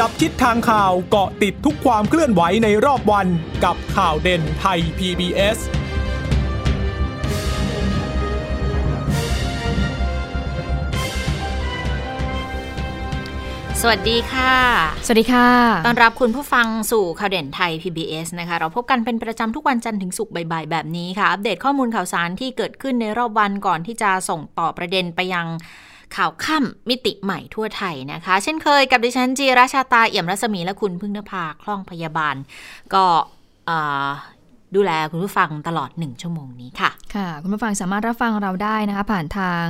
จับทิศทางข่าวเกาะติดทุกความเคลื่อนไหวในรอบวันกับข่าวเด่นไทย PBSสวัสดีค่ะสวัสดีค่ะต้อนรับคุณผู้ฟังสู่ข่าวเด่นไทย PBS นะคะเราพบกันเป็นประจำทุกวันจันทร์ถึงศุกร์บ่ายๆแบบนี้ค่ะอัปเดตข้อมูลข่าวสารที่เกิดขึ้นในรอบวันก่อนที่จะส่งต่อประเด็นไปยังข่าวค่ำมิติใหม่ทั่วไทยนะคะเช่นเคยกับดิฉันจีราชาตาเอี่ยมรัศมีและคุณพึ่งนภาคล่องพยาบาลก็ดูแลคุณผู้ฟังตลอด1ชั่วโมงนี้ค่ะค่ะคุณผู้ฟังสามารถรับฟังเราได้นะคะผ่านทาง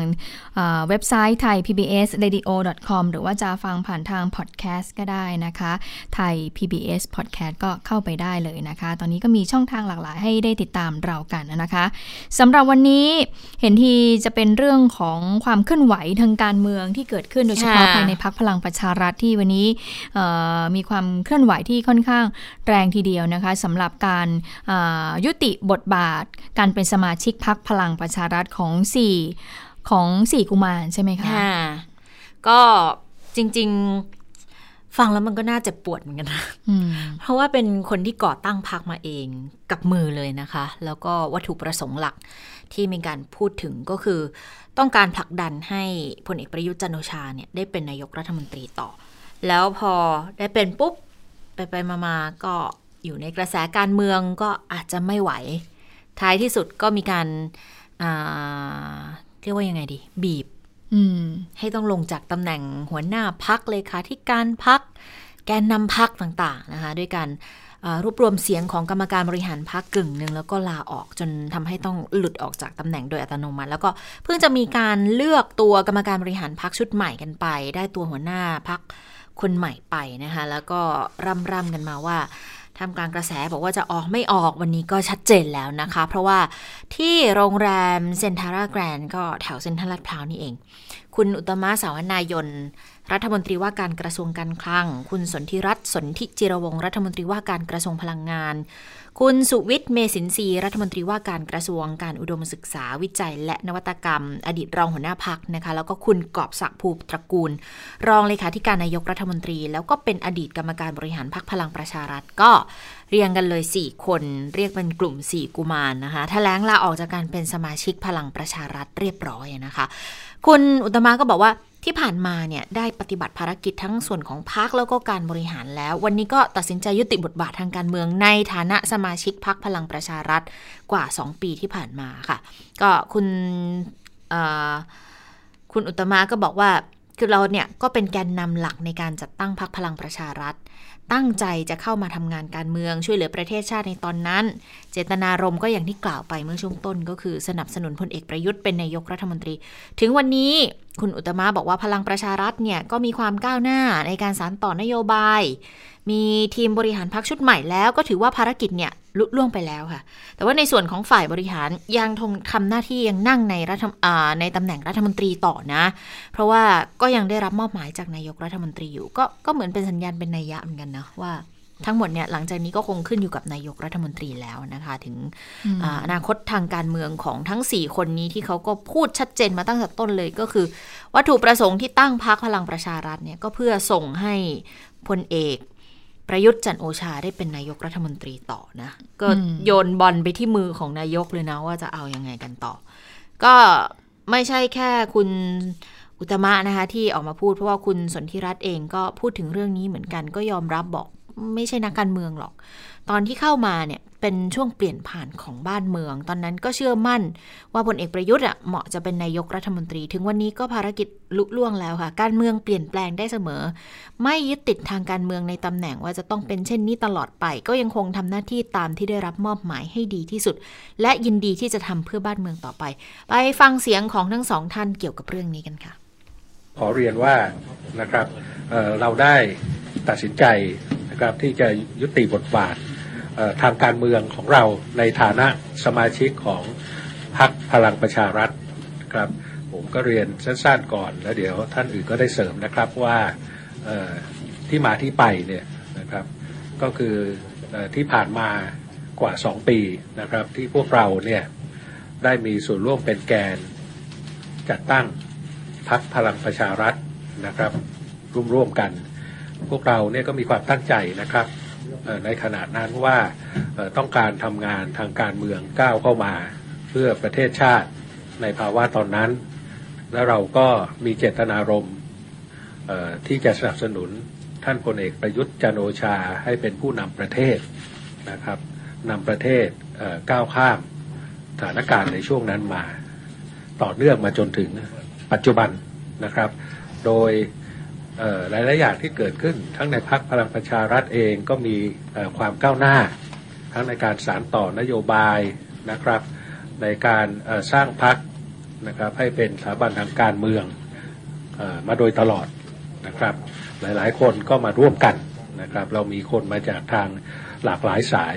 เว็บไซต์ thaipbsradio.com หรือว่าจะฟังผ่านทางพอดแคสต์ก็ได้นะคะไทย PBS Podcast ก็เข้าไปได้เลยนะคะตอนนี้ก็มีช่องทางหลากหลายให้ได้ติดตามเรากันนะคะสำหรับวันนี้เห็นทีจะเป็นเรื่องของความเคลื่อนไหวทางการเมืองที่เกิดขึ้นโดยเฉพาะภายในพรรคพลังประชารัฐที่วันนี้มีความเคลื่อนไหวที่ค่อนข้างแรงทีเดียวนะคะสำหรับการยุติบทบาทการเป็นสมาชิกพรรคพลังประชารัฐของสี่กุมารใช่ไหมคะก็จริงๆฟังแล้วมันก็น่าเจ็บปวดเหมือนกันนะเพราะว่าเป็นคนที่ก่อตั้งพรรคมาเองกับมือเลยนะคะแล้วก็วัตถุประสงค์หลักที่มีการพูดถึงก็คือต้องการผลักดันให้พลเอกประยุทธ์จันทร์โอชาเนี่ยได้เป็นนายกรัฐมนตรีต่อแล้วพอได้เป็นปุ๊บไปๆมาๆก็อยู่ในกระแสการเมืองก็อาจจะไม่ไหวท้ายที่สุดก็มีการเรียกว่ายังไงดีบีบให้ต้องลงจากตำแหน่งหัวหน้าพรรคเลขาธิการพรรคแกนนำพรรคต่างๆนะคะด้วยการรวบรวมเสียงของกรรมการบริหารพรรคกึ่งหนึ่งแล้วก็ลาออกจนทำให้ต้องหลุดออกจากตำแหน่งโดยอัตโนมัติแล้วก็เพิ่งจะมีการเลือกตัวกรรมการบริหารพรรคชุดใหม่กันไปได้ตัวหัวหน้าพรรคคนใหม่ไปนะคะแล้วก็ร่ำกันมาว่าทำการกระแสบอกว่าจะออกไม่ออกวันนี้ก็ชัดเจนแล้วนะคะเพราะว่าที่โรงแรมเซ็นทาราแกรนด์ก็แถวเซ็นทรัลลาดพร้าวนี่เองคุณอุตตมะ สาวนายนรัฐมนตรีว่าการกระทรวงการคลังคุณสนธิรัตน์สนธิจิรวงศ์รัฐมนตรีว่าการกระทรวงพลังงานคุณสุวิทย์เมษินทรีย์รัฐมนตรีว่าการกระทรวงการอุดมศึกษาวิจัยและนวัตกรรมอดีตรองหัวหน้าพรรคนะคะแล้วก็คุณกอบศักดิ์ภูมิตระกูลรองเลขาธิการนายกรัฐมนตรีแล้วก็เป็นอดีตกรรมการบริหารพรรคพลังประชารัฐก็เรียงกันเลย4คนเรียกเป็นกลุ่ม4กุมารนะคะแถลงลาออกจากการเป็นสมาชิกพลังประชารัฐเรียบร้อยนะคะคุณอุตตมะก็บอกว่าที่ผ่านมาเนี่ยได้ปฏิบัติภารกิจทั้งส่วนของพรรคแล้วก็การบริหารแล้ววันนี้ก็ตัดสินใจยุติบทบาททางการเมืองในฐานะสมาชิกพรรคพลังประชารัฐกว่า2ปีที่ผ่านมาค่ะก็คุณอุตตมะก็บอกว่าคือเราเนี่ยก็เป็นแกนนำหลักในการจัดตั้งพรรคพลังประชารัฐตั้งใจจะเข้ามาทำงานการเมืองช่วยเหลือประเทศชาติในตอนนั้นเจตนารมณ์ก็อย่างที่กล่าวไปเมื่อช่วงต้นก็คือสนับสนุนพลเอกประยุทธ์เป็นนายกรัฐมนตรีถึงวันนี้คุณอุตตมะบอกว่าพลังประชารัฐเนี่ยก็มีความก้าวหน้าในการสานต่อนโยบายมีทีมบริหารพรรคชุดใหม่แล้วก็ถือว่าภารกิจเนี่ยลุล่วงไปแล้วค่ะแต่ว่าในส่วนของฝ่ายบริหารยังทำหน้าที่ยังนั่งในตำแหน่งรัฐมนตรีต่อนะเพราะว่าก็ยังได้รับมอบหมายจากนายกรัฐมนตรีอยู่ก็เหมือนเป็นสัญญาณเป็นนัยยะเหมือนกันนะว่าทั้งหมดเนี่ยหลังจากนี้ก็คงขึ้นอยู่กับนายกรัฐมนตรีแล้วนะคะถึง อนาคตทางการเมืองของทั้ง4คนนี้ที่เขาก็พูดชัดเจนมาตั้งแต่ต้นเลยก็คือวัตถุประสงค์ที่ตั้งพรรคพลังประชารัฐเนี่ยก็เพื่อส่งให้พลเอกประยุทธ์จันทร์โอชาได้เป็นนายกรัฐมนตรีต่อนะก็โยนบอลไปที่มือของนายกเลยนะว่าจะเอายังไงกันต่อก็ไม่ใช่แค่คุณอุตตมะนะคะที่ออกมาพูดเพราะว่าคุณสนธิรัตน์เองก็พูดถึงเรื่องนี้เหมือนกันก็ยอมรับบอกไม่ใช่นักการเมืองหรอกตอนที่เข้ามาเนี่ยเป็นช่วงเปลี่ยนผ่านของบ้านเมืองตอนนั้นก็เชื่อมั่นว่าพลเอกประยุทธ์อ่ะเหมาะจะเป็นนายกรัฐมนตรีถึงวันนี้ก็ภารกิจลุล่วงแล้วค่ะการเมืองเปลี่ยนแปลงได้เสมอไม่ยึดติดทางการเมืองในตำแหน่งว่าจะต้องเป็นเช่นนี้ตลอดไปก็ยังคงทำหน้าที่ตามที่ได้รับมอบหมายให้ดีที่สุดและยินดีที่จะทำเพื่อบ้านเมืองต่อไปไปฟังเสียงของทั้งสองท่านเกี่ยวกับเรื่องนี้กันค่ะขอเรียนว่านะครับเราได้ตัดสินใจนะครับที่จะยุติบทบาททางการเมืองของเราในฐานะสมาชิกของพรรคพลังประชารัฐครับผมก็เรียนสั้นๆก่อนแล้วเดี๋ยวท่านอื่นก็ได้เสริมนะครับว่าที่มาที่ไปเนี่ยนะครับก็คือที่ผ่านมากว่า2ปีนะครับที่พวกเราเนี่ยได้มีส่วนร่วมเป็นแกนจัดตั้งพรรคพลังประชารัฐนะครับร่วมกัน พวกเราเนี่ยก็มีความตั้งใจนะครับในขณะนั้นว่าต้องการทำงานทางการเมืองก้าวเข้ามาเพื่อประเทศชาติในภาวะตอนนั้นและเราก็มีเจตนารมณ์ที่จะสนับสนุนท่านพลเอกประยุทธ์จันทร์โอชาให้เป็นผู้นำประเทศนะครับนำประเทศก้าวข้ามสถานการณ์ในช่วงนั้นมาต่อเนื่องมาจนถึงปัจจุบันนะครับโดยหลายๆอย่างที่เกิดขึ้นทั้งในพรรคพลังประชารัฐเองก็มีความก้าวหน้าทั้งในการสานต่อนโยบายนะครับในการสร้างพรรคนะครับให้เป็นสถาบันทางการเมืองมาโดยตลอดนะครับหลายๆคนก็มาร่วมกันนะครับเรามีคนมาจากทางหลากหลายสาย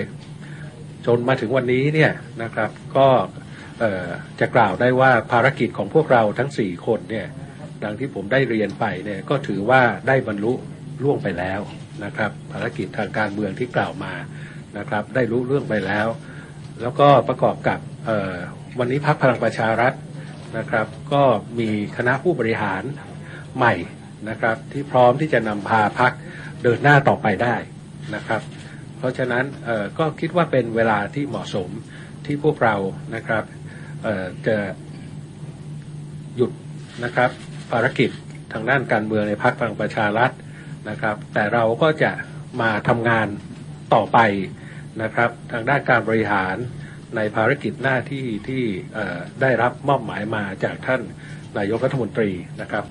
จนมาถึงวันนี้เนี่ยนะครับก็จะกล่าวได้ว่าภารกิจของพวกเราทั้ง4คนเนี่ยดังที่ผมได้เรียนไปเนี่ยก็ถือว่าได้บรรลุล่วงไปแล้วนะครับภารกิจทางการเมืองที่กล่าวมานะครับได้รู้เรื่องไปแล้วแล้วก็ประกอบกับวันนี้พรรคพลังประชารัฐนะครับก็มีคณะผู้บริหารใหม่นะครับที่พร้อมที่จะนำพาพรรคเดินหน้าต่อไปได้นะครับเพราะฉะนั้นก็คิดว่าเป็นเวลาที่เหมาะสมที่พวกเรานะครับจะหยุดนะครับภารกิจทางด้านการเมืองในพรรคพลังประชารัฐนะครับแต่เราก็จะมาทำงานต่อไปนะครับทางด้านการบริหารในภารกิจหน้าที่ที่ได้รับมอบหมายมาจากท่านนายกรัฐมนตรีนะครับ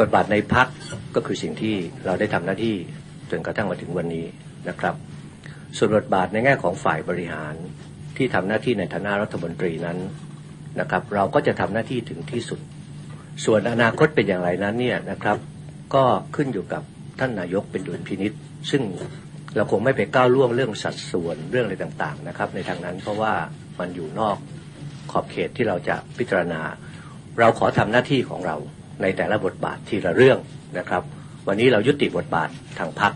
บทบาทในพรรคก็คือสิ่งที่เราได้ทำหน้าที่จนกระทั่งมาถึงวันนี้นะครับส่วนบทบาทในแง่ของฝ่ายบริหารที่ทำหน้าที่ในฐานะรัฐมนตรีนั้นนะครับเราก็จะทำหน้าที่ถึงที่สุดส่วนอนาคตเป็นอย่างไรนั้นเนี่ยนะครับก็ขึ้นอยู่กับท่านนายกเป็นดุลพินิจซึ่งเราคงไม่ไปก้าวล่วงเรื่องสัดส่วนเรื่องอะไรต่างๆนะครับในทางนั้นเพราะว่ามันอยู่นอกขอบเขตที่เราจะพิจารณาเราขอทำหน้าที่ของเราในแต่ละบทบาททีละเรื่องนะครับวันนี้เรายุติบทบาททางพรรค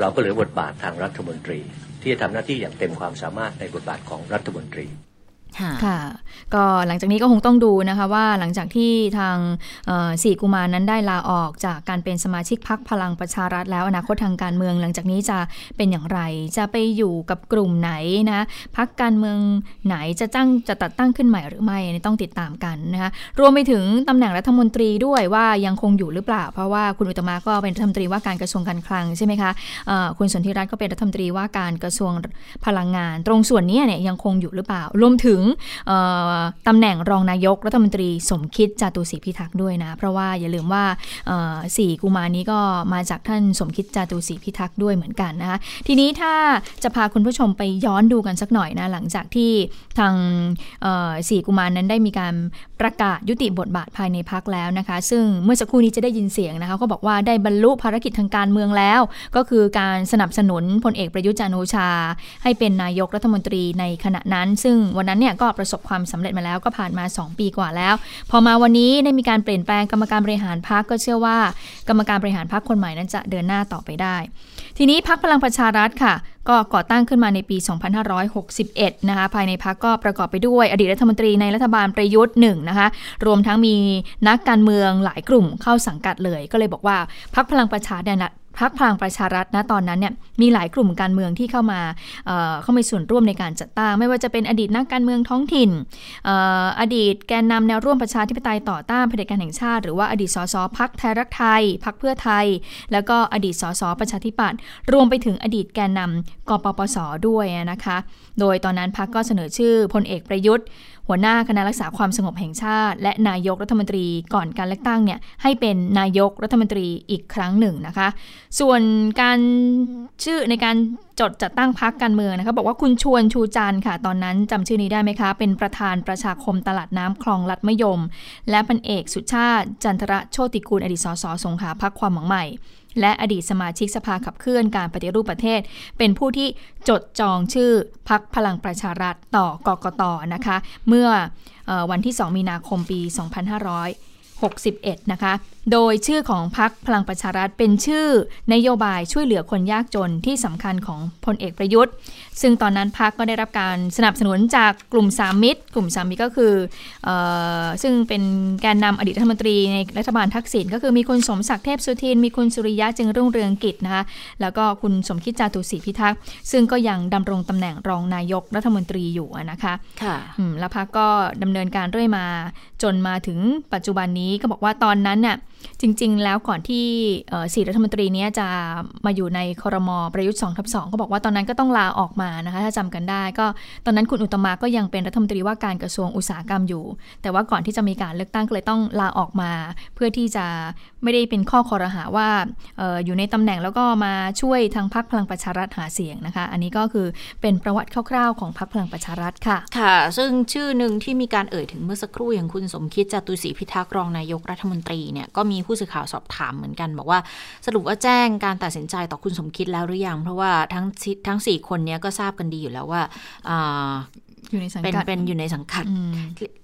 เราก็เหลือบทบาททางรัฐมนตรีที่จะทำหน้าที่อย่างเต็มความสามารถในบทบาทของรัฐมนตรีค่ะก็หลังจากนี้ก็คงต้องดูนะคะว่าหลังจากที่ทางสี่กุมารนั้นได้ลาออกจากการเป็นสมาชิกพรรคพลังประชารัฐแล้วอนาคตทางการเมืองหลังจากนี้จะเป็นอย่างไรจะไปอยู่กับกลุ่มไหนนะพรรคการเมืองไหนจะจัดตั้งขึ้นใหม่หรือไม่ต้องติดตามกันนะคะรวมไปถึงตำแหน่งรัฐมนตรีด้วยว่ายังคงอยู่หรือเปล่าเพราะว่าคุณอุตมะก็เป็นรัฐมนตรีว่าการกระทรวงการคลังใช่ไหมคะคุณสนธิรัตน์ก็เป็นรัฐมนตรีว่าการกระทรวงพลังงานตรงส่วนนี้เนี่ยยังคงอยู่หรือเปล่ารวมถึงตำแหน่งรองนายกรัฐมนตรีสมคิดจาตุศรีพิทักษ์ด้วยนะเพราะว่าอย่าลืมว่าสี่กุมารนี้ก็มาจากท่านสมคิดจาตุศรีพิทักษ์ด้วยเหมือนกันนะคะทีนี้ถ้าจะพาคุณผู้ชมไปย้อนดูกันสักหน่อยนะหลังจากที่ทางสี่กุมารนั้นได้มีการประกาศยุติบทบาทภายในพรรคแล้วนะคะซึ่งเมื่อสักครู่นี้จะได้ยินเสียงนะคะก็บอกว่าได้บรรลุภารกิจทางการเมืองแล้วก็คือการสนับสนุนพลเอกประยุทธ์จันทร์โอชาให้เป็นนายกรัฐมนตรีในขณะนั้นซึ่งวันนั้นเนี่ยก็ประสบความสำเร็จมาแล้วก็ผ่านมา2ปีกว่าแล้วพอมาวันนี้ได้มีการเปลี่ยนแปลงกรรมการบริหารพรรคก็เชื่อว่ากรรมการบริหารพรรคคนใหม่นั้นจะเดินหน้าต่อไปได้ทีนี้พรรคพลังประชารัฐค่ะก็ก่อตั้งขึ้นมาในปี2561นะคะภายในพรรคก็ประกอบไปด้วยอดีตรัฐมนตรีในรัฐบาลประยุทธ์1นะคะรวมทั้งมีนักการเมืองหลายกลุ่มเข้าสังกัดเลยก็เลยบอกว่าพรรคพลังประชารัฐเนี่ยพรรคพลังประชารัฐนะตอนนั้นเนี่ยมีหลายกลุ่มการเมืองที่เข้ามีส่วนร่วมในการจัดตั้งไม่ว่าจะเป็นอดีตนักการเมืองท้องถิ่น อดีตแกนนำแนวร่วมประชาธิปไตยต่อต้านเผด็จการแห่งชาติหรือว่าอดีตสสพรรคไทยรักไทยพรรคเพื่อไทยแล้วก็อดีตสสประชาธิปัตย์รวมไปถึงอดีตแกนนำกปปส.ด้วยนะคะโดยตอนนั้นพรรคก็เสนอชื่อพลเอกประยุทธ์หัวหน้าคณะรักษาความสงบแห่งชาติและนายกรัฐมนตรีก่อนการเลือกตั้งเนี่ยให้เป็นนายกรัฐมนตรีอีกครั้งหนึ่งนะคะส่วนการชื่อในการจดจัดตั้งพรรคการเมืองนะคะบอกว่าคุณชวนชูจันทร์ค่ะตอนนั้นจำชื่อนี้ได้ไหมคะเป็นประธานประชาคมตลาดน้ำคลองลัดมะยมและพลเอกสุชาติจันทระโชติกูลอดีตสสสงขลาพรรคความหวังใหม่และอดีตสมาชิกสภาขับเคลื่อนการปฏิรูปประเทศเป็นผู้ที่จดจองชื่อพรรคพลังประชารัฐต่อกกต.นะคะเมื่อวันที่2 มีนาคม ปี 2500 2561นะคะโดยชื่อของพรรคพลังประชารัฐเป็นชื่อนโยบายช่วยเหลือคนยากจนที่สำคัญของพลเอกประยุทธ์ซึ่งตอนนั้นพรรคก็ได้รับการสนับสนุนจากกลุ่มสามมิตรก็คือซึ่งเป็นแกนนำอดีตรัฐมนตรีในรัฐบาลทักษิณก็คือมีคุณสมศักดิ์เทพสุทินมีคุณสุริยะจึงรุ่งเรืองกิจนะคะแล้วก็คุณสมคิดจาตุศรีพิทักษ์ซึ่งก็ยังดำรงตำแหน่งรองนายกรัฐมนตรีอยู่นะคะค่ะแล้วพรรคก็ดำเนินการเรื่อยมาจนมาถึงปัจจุบันนี้ก็บอกว่าตอนนั้นน่ะจริงๆแล้วก่อนที่4รัฐมนตรีนี้จะมาอยู่ในครม.ประยุทธ์ 2/2 ก็บอกว่าตอนนั้นก็ต้องลาออกมานะคะถ้าจำกันได้ก็ตอนนั้นคุณอุตตมะก็ยังเป็นรัฐมนตรีว่าการกระทรวงอุตสาหกรรมอยู่แต่ว่าก่อนที่จะมีการเลือกตั้งก็เลยต้องลาออกมาเพื่อที่จะไม่ได้เป็นข้อคอรหาว่า อยู่ในตำแหน่งแล้วก็มาช่วยทางพรรคพลังประชารัฐหาเสียงนะคะอันนี้ก็คือเป็นประวัติคร่าวๆของพรรคพลังประชารัฐค่ะค่ะซึ่งชื่อนึงที่มีการเอ่ยถึงเมื่อสักครู่อย่างคุณสมคิดจาตุศรีพิทักษ์รองนายกรัฐมนตรีเนี่ยก็มีผู้สื่อข่าวสอบถามเหมือนกันบอกว่าสรุปว่าแจ้งการตัดสินใจต่อคุณสมคิดแล้วหรือยังเพราะว่าทั้ง4คนนี้ก็ทราบกันดีอยู่แล้วว่าเป็นอยู่ในสังกัด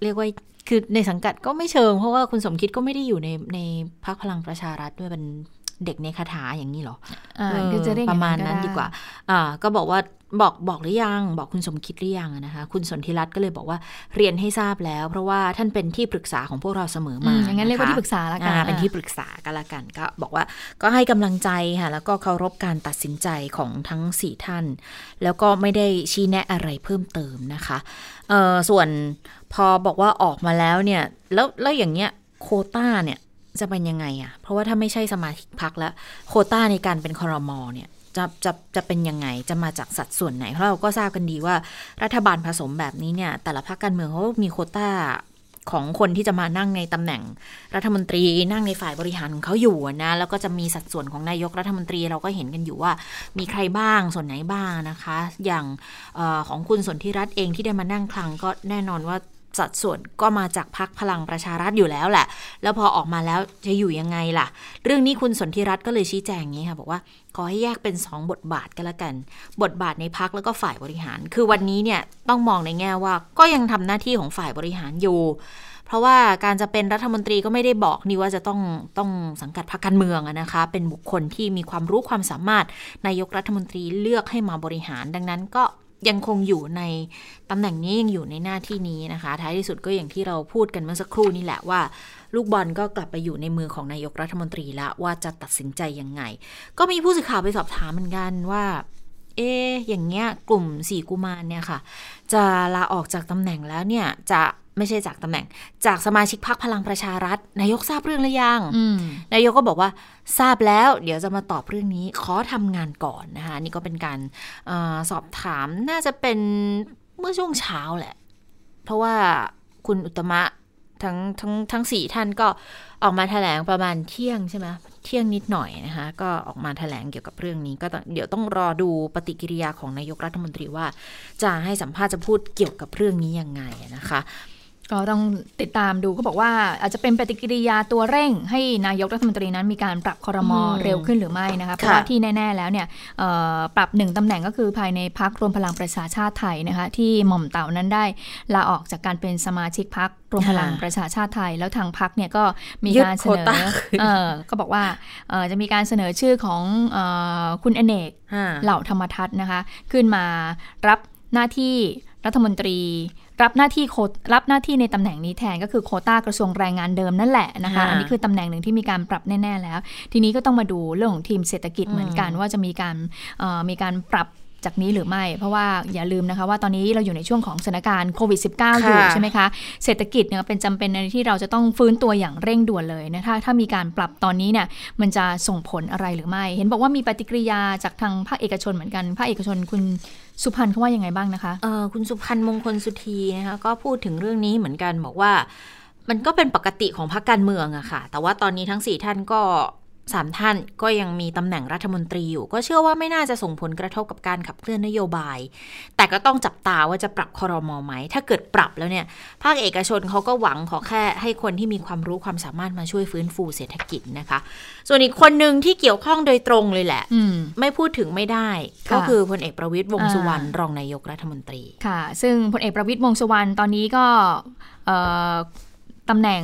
เรียกว่าคือในสังกัดก็ไม่เชิงเพราะว่าคุณสมคิดก็ไม่ได้อยู่ในพรรคพลังประชารัฐด้วยเป็นเด็กในคาถาอย่างนี้หรอประมาณนั้นดีกว่าก็บอกว่าบอกหรือยังบอกคุณสมคิดหรือยังนะคะคุณสนธิรัตน์ก็เลยบอกว่าเรียนให้ทราบแล้วเพราะว่าท่านเป็นที่ปรึกษาของพวกเราเสมอมาอย่างนั้นเรียกว่าที่ปรึกษาละกันเป็นที่ปรึกษากันละกันก็บอกว่าก็ให้กำลังใจค่ะแล้วก็เคารพการตัดสินใจของทั้ง4ท่านแล้วก็ไม่ได้ชี้แนะอะไรเพิ่มเติมนะคะส่วนพอบอกว่าออกมาแล้วเนี่ยแล้วอย่างเงี้ยโควต้าเนี่ยจะเป็นยังไงอ่ะเพราะว่าถ้าไม่ใช่สมาชิกพรรคแล้วโควต้าในการเป็นครม.เนี่ยจะเป็นยังไงจะมาจากสัดส่วนไหนเพราะเราก็ทราบกันดีว่ารัฐบาลผสมแบบนี้เนี่ยแต่ละพรรคการเมืองเขามีโควต้าของคนที่จะมานั่งในตำแหน่งรัฐมนตรีนั่งในฝ่ายบริหารของเขาอยู่นะแล้วก็จะมีสัดส่วนของนายกรัฐมนตรีเราก็เห็นกันอยู่ว่ามีใครบ้างส่วนไหนบ้างนะคะอย่างของคุณสนธิรัตน์เองที่ได้มานั่งครั้งก็แน่นอนว่าสัดส่วนก็มาจากพรรคพลังประชารัฐอยู่แล้วแหละแล้วพอออกมาแล้วจะอยู่ยังไงล่ะเรื่องนี้คุณสนธิรัตน์ก็เลยชี้แจงอย่างนี้ค่ะบอกว่าขอให้แยกเป็น2บทบาทกันละกันบทบาทในพรรคแล้วก็ฝ่ายบริหารคือวันนี้เนี่ยต้องมองในแง่ว่าก็ยังทำหน้าที่ของฝ่ายบริหารอยู่เพราะว่าการจะเป็นรัฐมนตรีก็ไม่ได้บอกนี่ว่าจะต้องสังกัดพรรคการเมืองนะคะเป็นบุคคลที่มีความรู้ความสามารถนายกรัฐมนตรีเลือกให้มาบริหารดังนั้นก็ยังคงอยู่ในตำแหน่งนี้ยังอยู่ในหน้าที่นี้นะคะท้ายที่สุดก็อย่างที่เราพูดกันเมื่อสักครู่นี่แหละว่าลูกบอลก็กลับไปอยู่ในมือของนายกรัฐมนตรีละว่าจะตัดสินใจยังไงก็มีผู้สื่อข่าวไปสอบถามเหมือนกันว่าเอ๊ะอย่างเงี้ยกลุ่มสี่กุมารเนี่ยค่ะจะลาออกจากตำแหน่งแล้วเนี่ยจะไม่ใช่จากตำแหน่งจากสมาชิกพรรคพลังประชารัฐนายกทราบเรื่องหรือยังนายกก็บอกว่าทราบแล้วเดี๋ยวจะมาตอบเรื่องนี้ขอทำงานก่อนนะคะนี่ก็เป็นการสอบถามน่าจะเป็นเมื่อช่วงเช้าแหละเพราะว่าคุณอุตตมะทั้งสี่ท่านก็ออกมาแถลงประมาณเที่ยงใช่ไหมเที่ยงนิดหน่อยนะคะก็ออกมาแถลงเกี่ยวกับเรื่องนี้ก็เดี๋ยวต้องรอดูปฏิกิริยาของนายกรัฐมนตรีว่าจะให้สัมภาษณ์จะพูดเกี่ยวกับเรื่องนี้ยังไงนะคะก็ต้องติดตามดูเขาบอกว่าอาจจะเป็นปฏิกิริยาตัวเร่งให้นายกรัฐมนตรีนั้นมีการปรับครม.เร็วขึ้นหรือไม่นะคะเพราะว่าที่แน่ๆแล้วเนี่ยปรับ1ตำแหน่งก็คือภายในพรรครวมพลังประชาชาติไทยนะคะที่หม่อมเต่านั้นได้ลาออกจากการเป็นสมาชิกพรรครวมพลังประชาชาติไทยแล้วทางพรรคเนี่ยก็มีการเสนอก็บอกว่าจะมีการเสนอชื่อของคุณอเนกเหล่าธรรมทัศน์นะคะขึ้นมารับหน้าที่รัฐมนตรีรับหน้าที่ในตำแหน่งนี้แทนก็คือโควต้ากระทรวงแรงงานเดิมนั่นแหละนะคะอันนี้คือตำแหน่งหนึ่งที่มีการปรับแน่ๆแล้วทีนี้ก็ต้องมาดูเรื่องของทีมเศรษฐกิจเหมือนกันว่าจะมีการปรับจากนี้หรือไม่เพราะว่าอย่าลืมนะคะว่าตอนนี้เราอยู่ในช่วงของสถานการณ์โควิด -19 อยู่ใช่ไหมคะเศรษฐกิจเนี่ยเป็นจำเป็นในที่เราจะต้องฟื้นตัวอย่างเร่งด่วนเลยนะถ้ามีการปรับตอนนี้เนี่ยมันจะส่งผลอะไรหรือไม่เห็นบอกว่ามีปฏิกิริยาจากทางภาคเอกชนเหมือนกันภาคเอกชนคุณสุพรรณเขาว่ายังไงบ้างนะคะคุณสุพรรณมงคลสุธีนะคะก็พูดถึงเรื่องนี้เหมือนกันบอกว่ามันก็เป็นปกติของพรรคการเมืองอะค่ะแต่ว่าตอนนี้ทั้ง4ท่านก็3ท่านก็ยังมีตำแหน่งรัฐมนตรีอยู่ก็เชื่อว่าไม่น่าจะส่งผลกระทบกับการขับเคลื่อนนโยบายแต่ก็ต้องจับตาว่าจะปรับครม.ไหมถ้าเกิดปรับแล้วเนี่ยภาคเอกชนเขาก็หวังขอแค่ให้คนที่มีความรู้ความสามารถมาช่วยฟื้นฟูเศรษฐกิจนะคะส่วนอีกคนหนึ่งที่เกี่ยวข้องโดยตรงเลยแหละไม่พูดถึงไม่ได้ก็คือพลเอกประวิตรวงษ์สุวรรณรองนายกรัฐมนตรีค่ะซึ่งพลเอกประวิตรวงษ์สุวรรณตอนนี้ก็ตำแหน่ง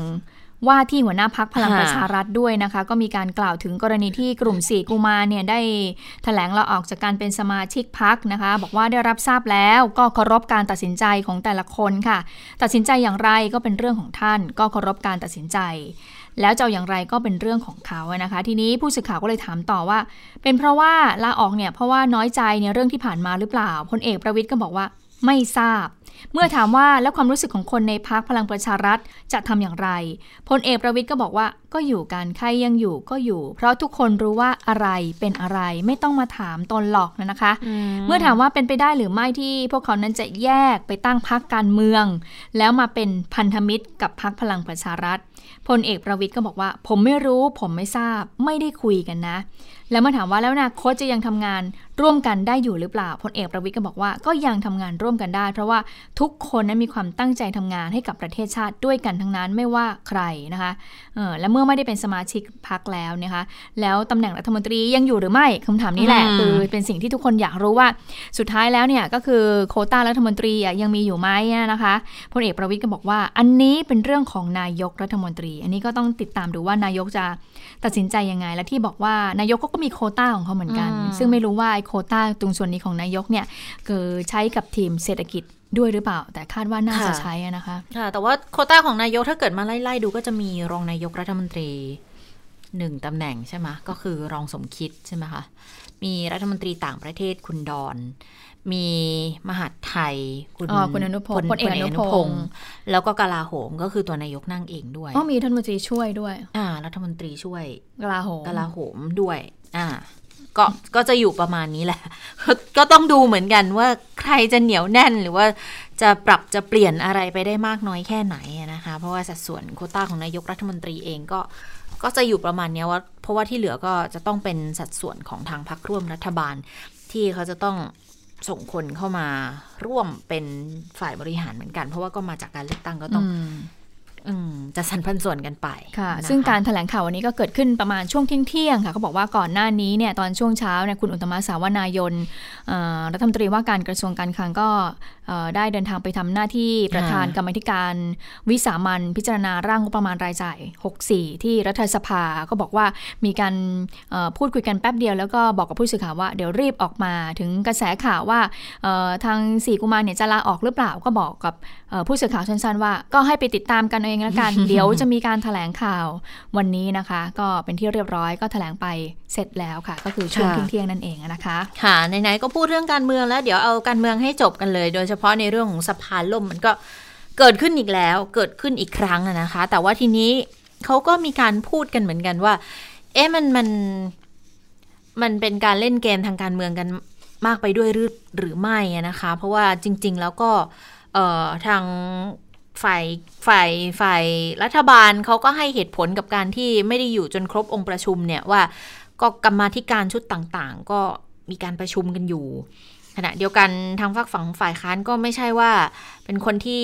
ว่าที่หัวหน้าพรรคพลังประชารัฐด้วยนะคะก็มีการกล่าวถึงกรณีที่กลุ่ม4กุมารเนี่ยได้แถลงลาออกจากการเป็นสมาชิกพรรคนะคะบอกว่าได้รับทราบแล้วก็เคารพการตัดสินใจของแต่ละคนค่ะตัดสินใจอย่างไรก็เป็นเรื่องของท่านก็เคารพการตัดสินใจแล้วจะอย่างไรก็เป็นเรื่องของเขานะคะทีนี้ผู้สื่อข่าวก็เลยถามต่อว่าเป็นเพราะว่าลาออกเนี่ยเพราะว่าน้อยใจในเรื่องที่ผ่านมาหรือเปล่าพลเอกประวิตรก็บอกว่าไม่ทราบเมื่อถามว่าแล้วความรู้สึกของคนในพรรคพลังประชารัฐจะทำอย่างไรพลเอกประวิตรก็บอกว่าก็อยู่กันใครยังอยู่ก็อยู่เพราะทุกคนรู้ว่าอะไรเป็นอะไรไม่ต้องมาถามตนหรอกนะคะเมื่อถามว่าเป็นไปได้หรือไม่ที่พวกเขานั้นจะแยกไปตั้งพรรคการเมืองแล้วมาเป็นพันธมิตรกับพรรคพลังประชารัฐพลเอกประวิตรก็บอกว่าผมไม่รู้ผมไม่ทราบไม่ได้คุยกันนะแล้วเมื่อถามว่าแล้วอนาคตจะยังทำงานร่วมกันได้อยู่หรือเปล่าพลเอกประวิตรก็บอกว่าก็ยังทำงานร่วมกันได้เพราะว่าทุกคนนั้นมีความตั้งใจทำงานให้กับประเทศชาติด้วยกันทั้งนั้นไม่ว่าใครนะคะและเมื่อไม่ได้เป็นสมาชิกพรรคแล้วนะคะแล้วตำแหน่งรัฐมนตรียังอยู่หรือไม่คำถามนี้แหละคือเป็นสิ่งที่ทุกคนอยากรู้ว่าสุดท้ายแล้วเนี่ยก็คือโควต้ารัฐมนตรียังมีอยู่ไหมนะคะพลเอกประวิตรก็บอกว่าอันนี้เป็นเรื่องของนายกรัฐมนตรีอันนี้ก็ต้องติดตามดูว่านายกจะตัดสินใจยังไงและที่บอกว่านายกก็มีโควต้าของเขาเหมือนกันซึ่งไม่รู้ว่าไอ้โควต้าตรงส่วนนี้ของนายกเนี่ยคือใช้กับทีมเศรษฐกิจด้วยหรือเปล่าแต่คาดว่าน่าจะใช้นะคะค่ะแต่ว่าโควต้าของนายกถ้าเกิดมาไล่ๆดูก็จะมีรองนายกรัฐมนตรี1ตำแหน่งใช่ไหมก็คือรองสมคิดใช่ไหมคะมีรัฐมนตรีต่างประเทศคุณดอนมีมหาดไทยคุณอนุพงศ์พลเอกอนุพงศ์แล้วก็กลาโหมก็คือตัวนายกนั่งเองด้วยมีรัฐมนตรีช่วยด้วยรัฐมนตรีช่วยกลาโหมด้วยก็จะอยู่ประมาณนี้แหละก็ต้องดูเหมือนกันว่าใครจะเหนียวแน่นหรือว่าจะปรับจะเปลี่ยนอะไรไปได้มากน้อยแค่ไหนนะคะเพราะว่าสัดส่วนโควต้าของนายกรัฐมนตรีเองก็จะอยู่ประมาณนี้ว่าเพราะว่าที่เหลือก็จะต้องเป็นสัดส่วนของทางพรรคร่วมรัฐบาลที่เขาจะต้องส่งคนเข้ามาร่วมเป็นฝ่ายบริหารเหมือนกันเพราะว่าก็มาจากการเลือกตั้งก็ต้องจะสรรพันส่วนกันไปค่ะซึ่งการแถลงข่าววันนี้ก็เกิดขึ้นประมาณช่วงเที่ยงค่ะเขาบอกว่าก่อนหน้านี้เนี่ยตอนช่วงเช้าเนี่ยคุณอุตมะสาวนายนรัฐมนตรีว่าการกระทรวงการคลังก็ได้เดินทางไปทำหน้าที่ประธานกรรมาธิการวิสามัญพิจารณาร่างงบประมาณรายจ่าย64ที่รัฐสภาก็บอกว่ามีการพูดคุยกันแป๊บเดียวแล้วก็บอกกับผู้สื่อข่าวว่าเดี๋ยวรีบออกมาถึงกระแสข่าวว่าทาง4กุมารเนี่ยจะลาออกหรือเปล่าก็บอกกับผู้สื่อข่าวสั้นๆว่าก็ให้ไปติดตามกันเองละกัน เดี๋ยวจะมีการแถลงข่าววันนี้นะคะก็เป็นที่เรียบร้อยก็แถลงไปเสร็จแล้วค่ะก็คือช่วงเที่ยงนั่นเองนะคะค่ะไหนๆก็พูดเรื่องการเมืองแล้วเดี๋ยวเอาการเมืองให้จบกันเลยโดยเฉพาะในเรื่องของสภาล่มมันก็เกิดขึ้นอีกแล้วเกิดขึ้นอีกครั้งนะคะแต่ว่าทีนี้เขาก็มีการพูดกันเหมือนกันว่าเอ๊ะมันเป็นการเล่นเกมทางการเมืองกันมากไปด้วยหรือไม่นะคะเพราะว่าจริงๆแล้วก็ทางฝ่ายรัฐบาลเขาก็ให้เหตุผลกับการที่ไม่ได้อยู่จนครบองค์ประชุมเนี่ยว่าก็กรรมาธิการชุดต่างๆก็มีการประชุมกันอยู่ขณะเดียวกันทางฝั่งฝ่ายค้านก็ไม่ใช่ว่าเป็นคนที่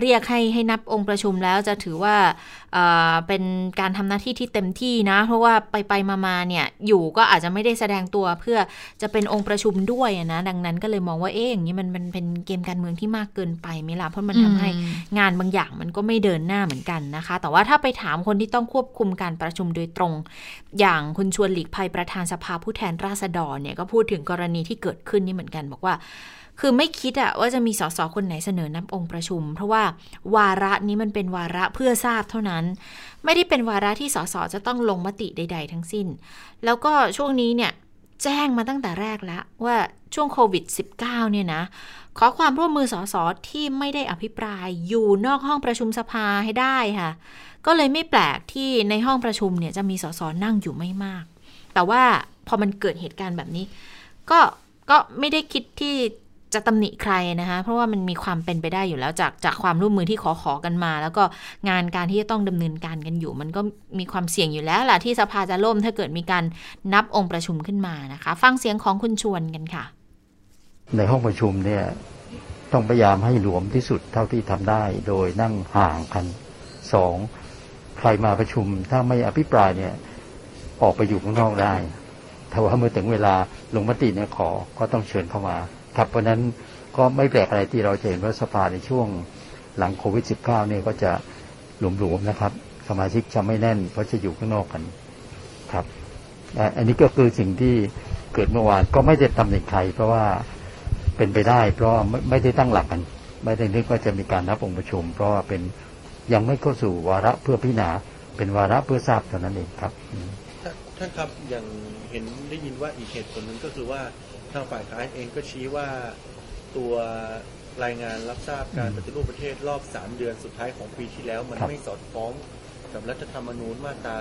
เรียกให้นับองค์ประชุมแล้วจะถือว่าเป็นการทำหน้าที่ที่เต็มที่นะเพราะว่าไปมาเนี่ยอยู่ก็อาจจะไม่ได้แสดงตัวเพื่อจะเป็นองค์ประชุมด้วยนะดังนั้นก็เลยมองว่าอย่างนี้มันเป็นเกมการเมืองที่มากเกินไปไหมล่ะเพราะมันทำให้งานบางอย่างมันก็ไม่เดินหน้าเหมือนกันนะคะแต่ว่าถ้าไปถามคนที่ต้องควบคุมการประชุมโดยตรงอย่างคุณชวนหลีกภัยประธานสภาผู้แทนราษฎรเนี่ยก็พูดถึงกรณีที่เกิดขึ้นนี่เหมือนกันบอกว่าคือไม่คิดว่าจะมีสสคนไหนเสนอนับองค์ประชุมเพราะว่าวาระนี้มันเป็นวาระเพื่อทราบเท่านั้นไม่ได้เป็นวาระที่สสจะต้องลงมติใดๆทั้งสิ้นแล้วก็ช่วงนี้เนี่ยแจ้งมาตั้งแต่แรกแล้วว่าช่วงโควิด-19 เนี่ยนะขอความร่วมมือสสที่ไม่ได้อภิปรายอยู่นอกห้องประชุมสภาให้ได้ค่ะก็เลยไม่แปลกที่ในห้องประชุมเนี่ยจะมีสสนั่งอยู่ไม่มากแต่ว่าพอมันเกิดเหตุการณ์แบบนี้ก็ไม่ได้คิดที่จะตำหนิใครนะคะเพราะว่ามันมีความเป็นไปได้อยู่แล้วจากความร่วมมือที่ขอกันมาแล้วก็งานการที่จะต้องดำเนินการกันอยู่มันก็มีความเสี่ยงอยู่แล้วล่ะที่สภาจะล่มถ้าเกิดมีการนับองค์ประชุมขึ้นมานะคะฟังเสียงของคุณชวนกันค่ะในห้องประชุมเนี่ยต้องพยายามให้หลวมที่สุดเท่าที่ทำได้โดยนั่งห่างกัน2ใครมาประชุมถ้าไม่อภิปรายเนี่ยออกไปอยู่ข้างนอกได้แต่ว่าเมื่อถึงเวลาลงมติเนี่ยก็ต้องเชิญเข้ามาครับเพราะนั้นก็ไม่แปลกอะไรที่เราจะเห็นว่าสภาในช่วงหลังโควิด-19 เนี่ยก็จะหลวมๆนะครับ สมาชิกจะไม่แน่นเพราะจะอยู่ข้างนอกกันครับอันนี้ก็คือสิ่งที่เกิดเมื่อวานก็ไม่ได้ตำหนิใครเพราะว่าเป็นไปได้เพราะไม่ได้ตั้งหลักกันไม่ได้นึกว่าจะมีการนับองค์ประชุมเพราะว่าเป็นยังไม่เข้าสู่วาระเพื่อพิจารณาเป็นวาระเพื่อทราบเท่านั้นเองครับท่านครับอย่างเห็นได้ยินว่าอีกเหตุผลนึงก็คือว่าทางฝ่ายค้านเองก็ชี้ว่าตัวรายงานรับทราบการปฏิรูปประเทศรอบ3เดือนสุดท้ายของปีที่แล้วมันไม่สอดคล้องกับรัฐธรรมนูญมาตรา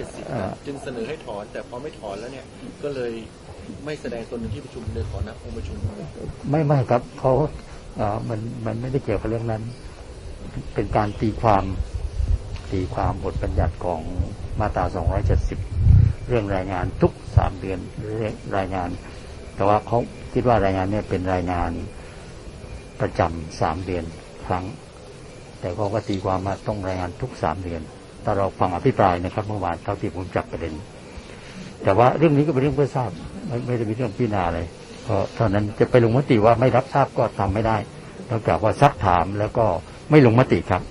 270จึงเสนอให้ถอนแต่พอไม่ถอนแล้วเนี่ยก็เลยไม่แสดงตนในที่ประชุมเลยขอนับองค์ประชุมไม่ครับเพราะมันไม่ได้เกี่ยวกับเรื่องนั้นเป็นการตีความบทบัญญัติของมาตรา270เรื่องรายงานทุก3เดือนรายงานแต่ว่าเขาคิดว่ารายงานเนี่ยเป็นรายงานประจำ3เดือนครั้งแต่เขาก็ตีความมาต้องรายงานทุก3เดือนแต่เราฟังอภิปรายนะครับเมื่อวานเท่าที่ผมจับประเด็นแต่ว่าเรื่องนี้ก็เป็นเรื่องเพื่อทราบไม่ได้มีเรื่องพิจารณาเลยเพราะเท่านั้นจะไปลงมติว่าไม่รับทราบก็ทำไม่ได้นอกจากว่าซักถามแล้วก็ไม่ลงมติครับ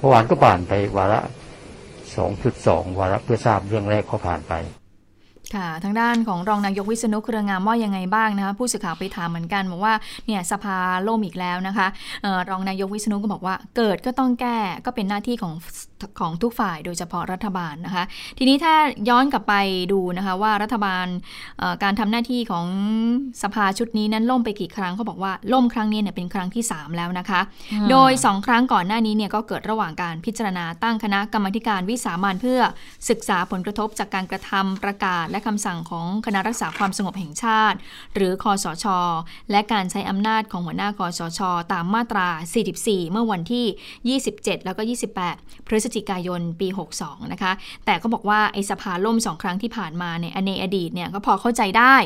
เมื่อวานก็ผ่านไปวาระ 2.2 วาระเพื่อทราบเรื่องแรกก็ผ่านไปค่ะทางด้านของรองนายกวิษณุเครืองามว่ายังไงบ้างนะคะผู้สื่อข่าวไปถามเหมือนกันบอกว่าเนี่ยสภาล่มอีกแล้วนะคะรองนายกวิษณุก็บอกว่าเกิดก็ต้องแก้ก็เป็นหน้าที่ของทุกฝ่ายโดยเฉพาะรัฐบาลนะคะทีนี้ถ้าย้อนกลับไปดูนะคะว่ารัฐบาลการทำหน้าที่ของสภาชุดนี้นั้นล่มไปกี่ครั้งเขาบอกว่าล่มครั้งนี้เนี่ยเป็นครั้งที่3แล้วนะคะโดย2ครั้งก่อนหน้านี้เนี่ยก็เกิดระหว่างการพิจารณาตั้งคณะกรรมการวิสามัญเพื่อศึกษาผลกระทบจากการกระทำประกาศและคำสั่งของคณะรักษาความสงบแห่งชาติหรือคสช.และการใช้อำนาจของหัวหน้าคสช.ตามมาตรา44เมื่อวันที่27แล้วก็28พฤศจิกายนปี62นะคะแต่ก็บอกว่าไอ้สภาล่ม2ครั้งที่ผ่านมาเนี่ยในอดีตเนี่ยก็พอเข้าใจได้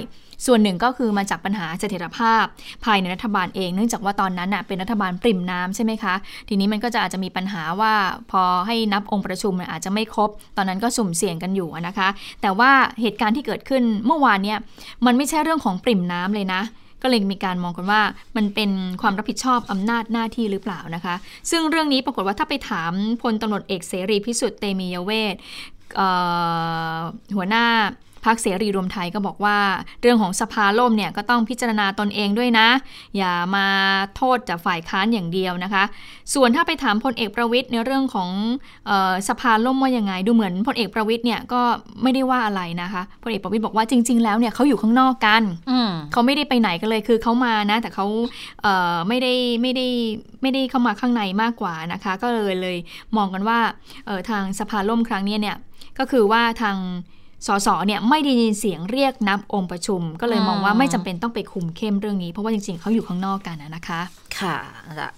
ส่วนหนึ่งก็คือมาจากปัญหาเสถียรภาพภายในรัฐบาลเองเนื่องจากว่าตอนนั้นน่ะเป็นรัฐบาลปริ่มน้ำใช่ไหมคะทีนี้มันก็จะอาจจะมีปัญหาว่าพอให้นับองค์ประชุมอาจจะไม่ครบตอนนั้นก็สุ่มเสี่ยงกันอยู่นะคะแต่ว่าเหตุการณ์ที่เกิดขึ้นเมื่อวานเนี่ยมันไม่ใช่เรื่องของปริ่มน้ำเลยนะก็เลยมีการมองกันว่ามันเป็นความรับผิดชอบอำนาจหน้าที่หรือเปล่านะคะซึ่งเรื่องนี้ปรากฏว่าถ้าไปถามพลตำรวจเอกเสรีพิสุทธิ์เตมียเวทหัวหน้าพรรคเสรีรวมไทยก็บอกว่าเรื่องของสภาล่มเนี่ยก็ต้องพิจารณาตนเองด้วยนะอย่ามาโทษจากฝ่ายค้านอย่างเดียวนะคะส่วนถ้าไปถามพลเอกประวิตรในเรื่องของสภาล่มว่ายังไงดูเหมือนพลเอกประวิตรเนี่ยก็ไม่ได้ว่าอะไรนะคะพลเอกประวิตรบอกว่าจริงๆแล้วเนี่ยเขาอยู่ข้างนอกกันเขาไม่ได้ไปไหนกันเลยคือเขามานะแต่เขาไม่ได้เข้ามาข้างในมากกว่านะคะก็เลยมองกันว่าทางสภาล่มครั้งนี้เนี่ยก็คือว่าทางสสเนี่ยไม่ได้ยินเสียงเรียกนับองค์ประชุมก็เลยมองว่าไม่จำเป็นต้องไปคุมเข้มเรื่องนี้เพราะว่าจริงๆเขาอยู่ข้างนอกกันนะคะค่ะ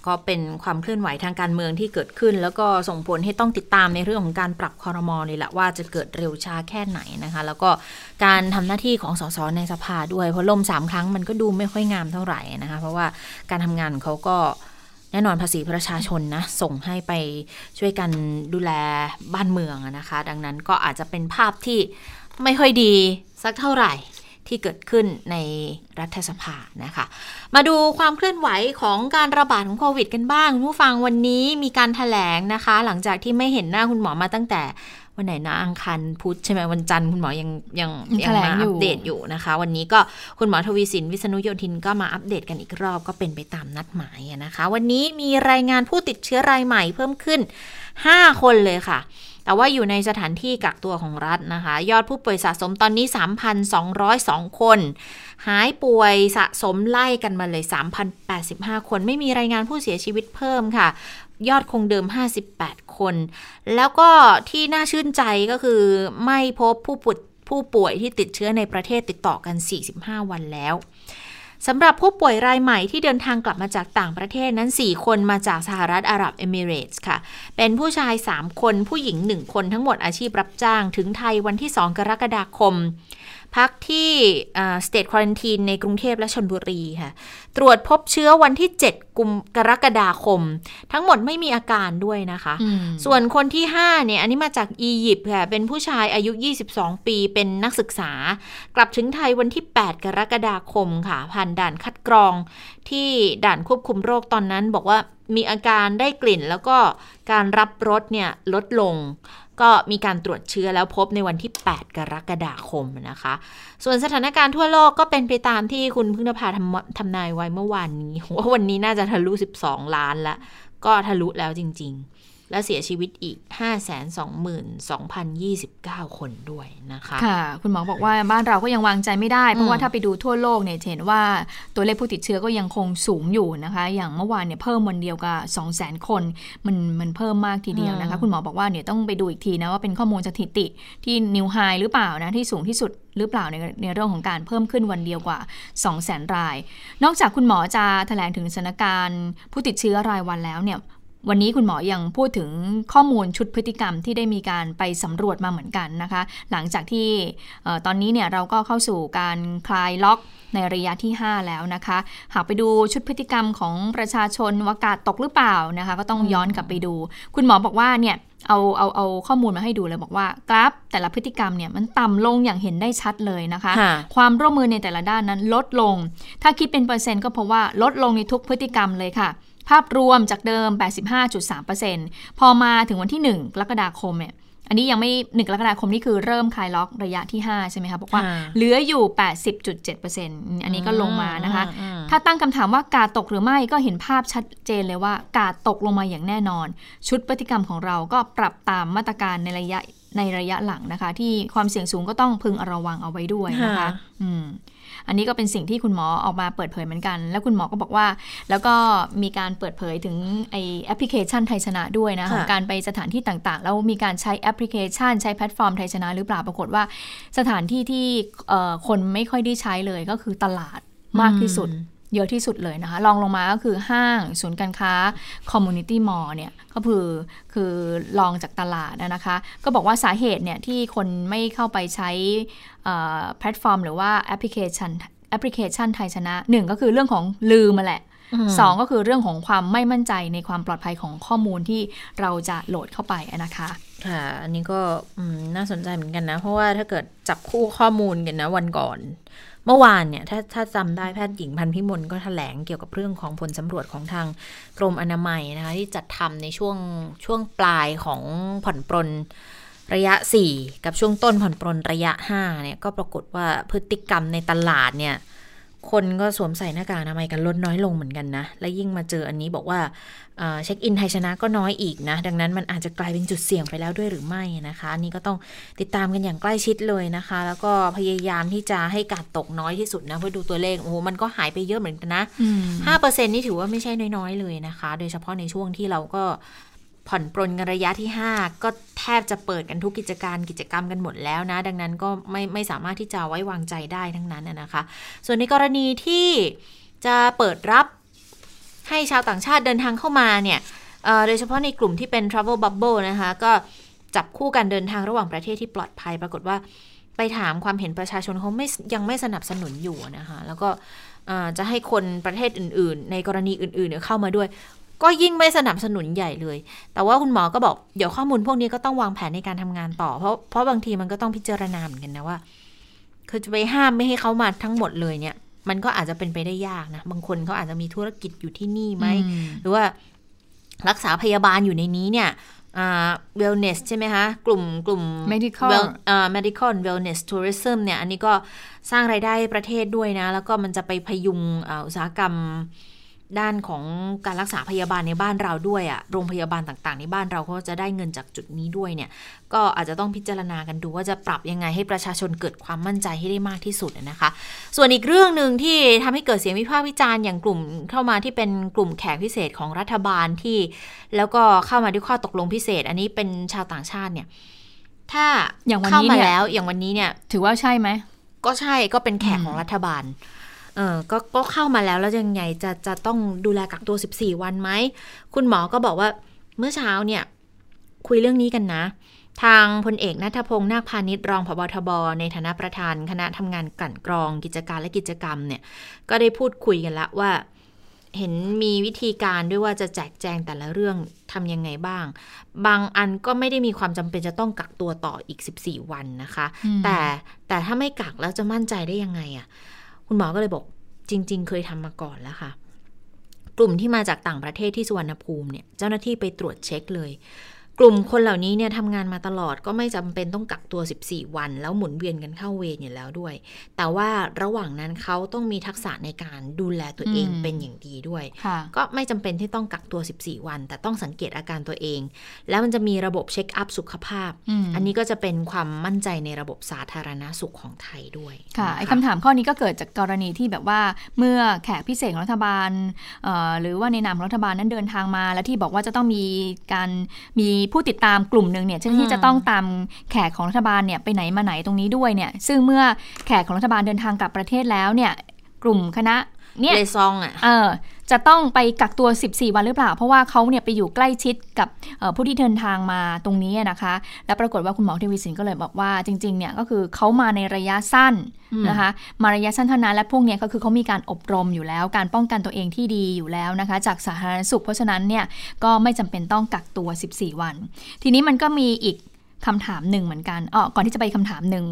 ก็เป็นความเคลื่อนไหวทางการเมืองที่เกิดขึ้นแล้วก็ส่งผลให้ต้องติดตามในเรื่องของการปรับครม.เลยละว่าจะเกิดเร็วช้าแค่ไหนนะคะแล้วก็การทำหน้าที่ของสสในสภาด้วยเพราะล่ม3ครั้งมันก็ดูไม่ค่อยงามเท่าไหร่นะคะเพราะว่าการทำงานเขาก็แน่นอนภาษีประชาชนนะส่งให้ไปช่วยกันดูแลบ้านเมืองนะคะดังนั้นก็อาจจะเป็นภาพที่ไม่ค่อยดีสักเท่าไหร่ที่เกิดขึ้นในรัฐสภานะคะมาดูความเคลื่อนไหวของการระบาดของโควิดกันบ้างผู้ฟังวันนี้มีการแถลงนะคะหลังจากที่ไม่เห็นหน้าคุณหมอมาตั้งแต่วันไหนนะอังคารพุธใช่ไหมวันจันทร์คุณหมอยังมาอัปเดตอยู่นะคะวันนี้ก็คุณหมอทวีสินวิษณุโยธินก็มาอัปเดตกันอีกรอบก็เป็นไปตามนัดหมายนะคะวันนี้มีรายงานผู้ติดเชื้อรายใหม่เพิ่มขึ้น5คนเลยค่ะแต่ว่าอยู่ในสถานที่กักตัวของรัฐนะคะยอดผู้ป่วยสะสมตอนนี้ 3,202 คนหายป่วยสะสมไล่กันมาเลย 3,085 คนไม่มีรายงานผู้เสียชีวิตเพิ่มค่ะยอดคงเดิม58คนแล้วก็ที่น่าชื่นใจก็คือไม่พบผู้ป่วยที่ติดเชื้อในประเทศติดต่อกัน45วันแล้วสำหรับผู้ป่วยรายใหม่ที่เดินทางกลับมาจากต่างประเทศนั้น4คนมาจากสหรัฐอาหรับเอมิเรตส์ค่ะเป็นผู้ชาย3คนผู้หญิง1คนทั้งหมดอาชีพรับจ้างถึงไทยวันที่2กรกฎาคมพักที่State Quarantine ในกรุงเทพและชลบุรีค่ะตรวจพบเชื้อวันที่7กรกฎาคมทั้งหมดไม่มีอาการด้วยนะคะส่วนคนที่5เนี่ยอันนี้มาจากอียิปต์ค่ะเป็นผู้ชายอายุ22ปีเป็นนักศึกษากลับถึงไทยวันที่8กรกฎาคมค่ะผ่านด่านคัดกรองที่ด่านควบคุมโรคตอนนั้นบอกว่า มีอาการได้กลิ่นแล้วก็การรับรสเนี่ยลดลงก็มีการตรวจเชื้อแล้วพบในวันที่8กรกฎาคมนะคะส่วนสถานการณ์ทั่วโลกก็เป็นไปตามที่คุณพึ่งนภาทำนายไว้เมื่อวานนี้ว่าวันนี้น่าจะทะลุ12ล้านละก็ทะลุแล้วจริงๆและเสียชีวิตอีก 522,029 คนด้วยนะคะค่ะคุณหมอบอกว่าบ้านเราก็ยังวางใจไม่ได้เพราะว่าถ้าไปดูทั่วโลกเนี่ยเห็นว่าตัวเลขผู้ติดเชื้อก็ยังคงสูงอยู่นะคะอย่างเมื่อวานเนี่ยเพิ่มวันเดียวกับ 200,000 คนมันเพิ่มมากทีเดียวนะคะคุณหมอบอกว่าเนี่ยต้องไปดูอีกทีนะว่าเป็นข้อมูลสถิติที่นิวไฮหรือเปล่านะที่สูงที่สุดหรือเปล่าในเรื่องของการเพิ่มขึ้นวันเดียวกว่า 200,000 รายนอกจากคุณหมอจะแถลงถึงสถานการณ์ผู้ติดเชื้อรายวันแล้วเนี่ยวันนี้คุณหมอยังพูดถึงข้อมูลชุดพฤติกรรมที่ได้มีการไปสำรวจมาเหมือนกันนะคะหลังจากที่ตอนนี้เนี่ยเราก็เข้าสู่การคลายล็อกในระยะที่5แล้วนะคะหากไปดูชุดพฤติกรรมของประชาชนว่าการตกหรือเปล่านะคะก็ต้องย้อนกลับไปดูคุณหมอบอกว่าเนี่ยเอาข้อมูลมาให้ดูเลยบอกว่ากราฟแต่ละพฤติกรรมเนี่ยมันต่ำลงอย่างเห็นได้ชัดเลยนะคะความร่วมมือในแต่ละด้านนั้นลดลงถ้าคิดเป็นเปอร์เซ็นต์ก็เพราะว่าลดลงในทุกพฤติกรรมเลยค่ะภาพรวมจากเดิม 85.3% พอมาถึงวันที่1กรกฎาคมเนี่ยอันนี้ยังไม่1กรกฎาคมนี่คือเริ่มคลายล็อกระยะที่5ใช่ไหมคะบอกว่าเหลืออยู่ 80.7% อันนี้ก็ลงมานะคะถ้าตั้งคำถามว่ากาดตกหรือไม่ก็เห็นภาพชัดเจนเลยว่ากาดตกลงมาอย่างแน่นอนชุดพฤติกรรมของเราก็ปรับตามมาตรการในระยะหลังนะคะที่ความเสี่ยงสูงก็ต้องพึงระวังเอาไว้ด้วยนะคะอันนี้ก็เป็นสิ่งที่คุณหมอออกมาเปิดเผยเหมือนกันแล้วคุณหมอก็บอกว่าแล้วก็มีการเปิดเผยถึงไอแอปพลิเคชันไทยชนะด้วยนะของการไปสถานที่ต่างๆแล้วมีการใช้แอปพลิเคชันใช้แพลตฟอร์มไทยชนะหรือเปล่าปรากฏว่าสถานที่ที่คนไม่ค่อยได้ใช้เลยก็คือตลาดมากที่สุดเยอะที่สุดเลยนะคะลองลงมาก็คือห้างศูนย์การค้าคอมมูนิตี้มอลล์เนี่ยก็คือลองจากตลาดนะคะก็บอกว่าสาเหตุเนี่ยที่คนไม่เข้าไปใช้แพลตฟอร์มหรือว่าแอปพลิเคชันไทยชนะ1ก็คือเรื่องของลืมมาแหละ2ก็คือเรื่องของความไม่มั่นใจในความปลอดภัยของข้อมูลที่เราจะโหลดเข้าไปนะคะค่ะอันนี้ก็น่าสนใจเหมือนกันนะเพราะว่าถ้าเกิดจับคู่ข้อมูลกันนะวันก่อนเมื่อวานเนี่ยถ้าจำได้แพทย์หญิงพันพิมลก็แถลงเกี่ยวกับเรื่องของผลสำรวจของทางกรมอนามัยนะคะที่จัดทำในช่วงปลายของผ่อนปรนระยะ4กับช่วงต้นผ่อนปรนระยะ5เนี่ยก็ปรากฏว่าพฤติกรรมในตลาดเนี่ยคนก็สวมใส่หน้ากากอนามัยกันลดน้อยลงเหมือนกันนะและยิ่งมาเจออันนี้บอกว่าเช็คอินไทยชนะก็น้อยอีกนะดังนั้นมันอาจจะกลายเป็นจุดเสี่ยงไปแล้วด้วยหรือไม่นะคะนี่ก็ต้องติดตามกันอย่างใกล้ชิดเลยนะคะแล้วก็พยายามที่จะให้กาดตกน้อยที่สุดนะเพื่อดูตัวเลขโอ้โหมันก็หายไปเยอะเหมือนกันนะ 5% นี่ถือว่าไม่ใช่น้อยๆเลยนะคะโดยเฉพาะในช่วงที่เราก็ผ่อนปรนกันระยะที่5ก็แทบจะเปิดกันทุกกิจกรรมกันหมดแล้วนะดังนั้นก็ไม่สามารถที่จะไว้วางใจได้ทั้งนั้นนะคะส่วนในกรณีที่จะเปิดรับให้ชาวต่างชาติเดินทางเข้ามาเนี่ยโดยเฉพาะในกลุ่มที่เป็น Travel Bubble นะคะก็จับคู่การเดินทางระหว่างประเทศที่ปลอดภัยปรากฏว่าไปถามความเห็นประชาชนเขายังไม่สนับสนุนอยู่นะคะแล้วก็จะให้คนประเทศอื่นๆในกรณีอื่นๆเข้ามาด้วยก็ยิ่งไม่สนับสนุนใหญ่เลยแต่ว่าคุณหมอก็บอกเดี๋ยวข้อมูลพวกนี้ก็ต้องวางแผนในการทำงานต่อเพราะบางทีมันก็ต้องพิจารณาเหมือนกันนะว่าคือจะไปห้ามไม่ให้เขามาทั้งหมดเลยเนี่ยมันก็อาจจะเป็นไปได้ยากนะบางคนเขาอาจจะมีธุรกิจอยู่ที่นี่ไหมหรือว่ารักษาพยาบาลอยู่ในนี้เนี่ยwellness ใช่ไหมคะกลุ่ม medical and wellness tourism เนี่ยอันนี้ก็สร้างรายได้ประเทศด้วยนะแล้วก็มันจะไปพยุงอุตสาหกรรมด้านของการรักษาพยาบาลในบ้านเราด้วยอ่ะโรงพยาบาลต่างๆในบ้านเราเขาจะได้เงินจากจุดนี้ด้วยเนี่ยก็อาจจะต้องพิจารณากันดูว่าจะปรับยังไงให้ประชาชนเกิดความมั่นใจให้ได้มากที่สุดนะคะส่วนอีกเรื่องนึงที่ทำให้เกิดเสียงวิพากษ์วิจารณ์อย่างกลุ่มเข้ามาที่เป็นกลุ่มแขกพิเศษของรัฐบาลที่แล้วก็เข้ามาด้วยข้อตกลงพิเศษอันนี้เป็นชาวต่างชาติเนี่ยถ้าเข้ามาแล้วอย่างวันนี้เนี่ยถือว่าใช่ไหมก็ใช่ก็เป็นแขกของรัฐบาลก็เข้ามาแล้วยังไงจะต้องดูแลกักตัว14วันไหมคุณหมอก็บอกว่าเมื่อเช้าเนี่ยคุยเรื่องนี้กันนะทางพลเอกณัฐพงษ์นาคพาณิชรองผบ.ทบ.ในฐานะประธานคณะทำงานกลั่นกรองกิจการและกิจกรรมเนี่ยก็ได้พูดคุยกันละว่าเห็นมีวิธีการด้วยว่าจะแจกแจงแต่ละเรื่องทำยังไงบ้างบางอันก็ไม่ได้มีความจำเป็นจะต้องกักตัวต่ออีก14วันนะคะแต่ถ้าไม่กักแล้วจะมั่นใจได้ยังไงอ่ะคุณหมอก็เลยบอกจริงๆเคยทำมาก่อนแล้วค่ะ กลุ่มที่มาจากต่างประเทศที่สุวรรณภูมิเนี่ยเจ้าหน้าที่ไปตรวจเช็คเลยกลุ่มคนเหล่านี้เนี่ยทำงานมาตลอดก็ไม่จำเป็นต้องกักตัว14วันแล้วหมุนเวียนกันเข้าเวรอยู่แล้วด้วยแต่ว่าระหว่างนั้นเขาต้องมีทักษะในการดูแลตัวเองเป็นอย่างดีด้วยก็ไม่จำเป็นที่ต้องกักตัว14วันแต่ต้องสังเกตอาการตัวเองแล้วมันจะมีระบบเช็คอัพสุขภาพอันนี้ก็จะเป็นความมั่นใจในระบบสาธารณสุขของไทยด้วยค่ะไอ้คำถามข้อนี้ก็เกิดจากกรณีที่แบบว่าเมื่อแขกพิเศษของรัฐบาลหรือว่าในนามรัฐบาลนั้นเดินทางมาและที่บอกว่าจะต้องมีการมีผู้ติดตามกลุ่มนึงเนี่ยที่จะต้องตามแขกของรัฐบาลเนี่ยไปไหนมาไหนตรงนี้ด้วยเนี่ยซึ่งเมื่อแขกของรัฐบาลเดินทางกลับประเทศแล้วเนี่ยกลุ่มคณะเนี่ยเลยซองอ่ะจะต้องไปกักตัว14วันหรือเปล่าเพราะว่าเขาเนี่ยไปอยู่ใกล้ชิดกับผู้ที่เดินทางมาตรงนี้นะคะและปรากฏว่าคุณหมอเทวีสินก็เลยบอกว่าจริงๆเนี่ยก็คือเขามาในระยะสั้นนะคะมาระยะสั้นเท่านั้นและพวกนี้ก็คือเขามีการอบรมอยู่แล้วการป้องกันตัวเองที่ดีอยู่แล้วนะคะจากสาธารณสุขเพราะฉะนั้นเนี่ยก็ไม่จำเป็นต้องกักตัว14วันทีนี้มันก็มีอีกคำถามหนึ่งเหมือนกันก่อนที่จะไปคำถามหนึ่ง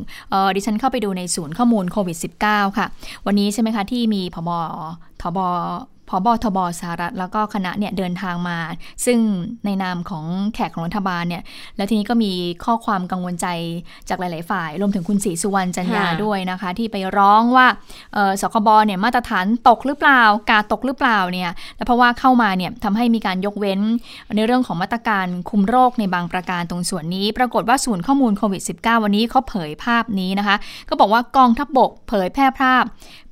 ดิฉันเข้าไปดูในศูนย์ข้อมูลโควิด -19 ค่ะวันนี้ใช่ไหมคะที่มีผบ.ทบ.สหรัฐแล้วก็คณะเนี่ยเดินทางมาซึ่งในนามของแขกของรัฐบาลเนี่ยแล้วทีนี้ก็มีข้อความกังวลใจจากหลายๆฝ่ายรวมถึงคุณศรีสุวรรณจันยาด้วยนะคะที่ไปร้องว่าสคบ.เนี่ยมาตรฐานตกหรือเปล่ากาดตกหรือเปล่าเนี่ยและเพราะว่าเข้ามาเนี่ยทำให้มีการยกเว้นในเรื่องของมาตรการคุมโรคในบางประการตรงส่วนนี้ปรากฏว่าศูนย์ข้อมูลโควิด -19 วันนี้เขาเผยภาพนี้นะคะก็บอกว่ากองทัพบกเผยแพร่ภาพ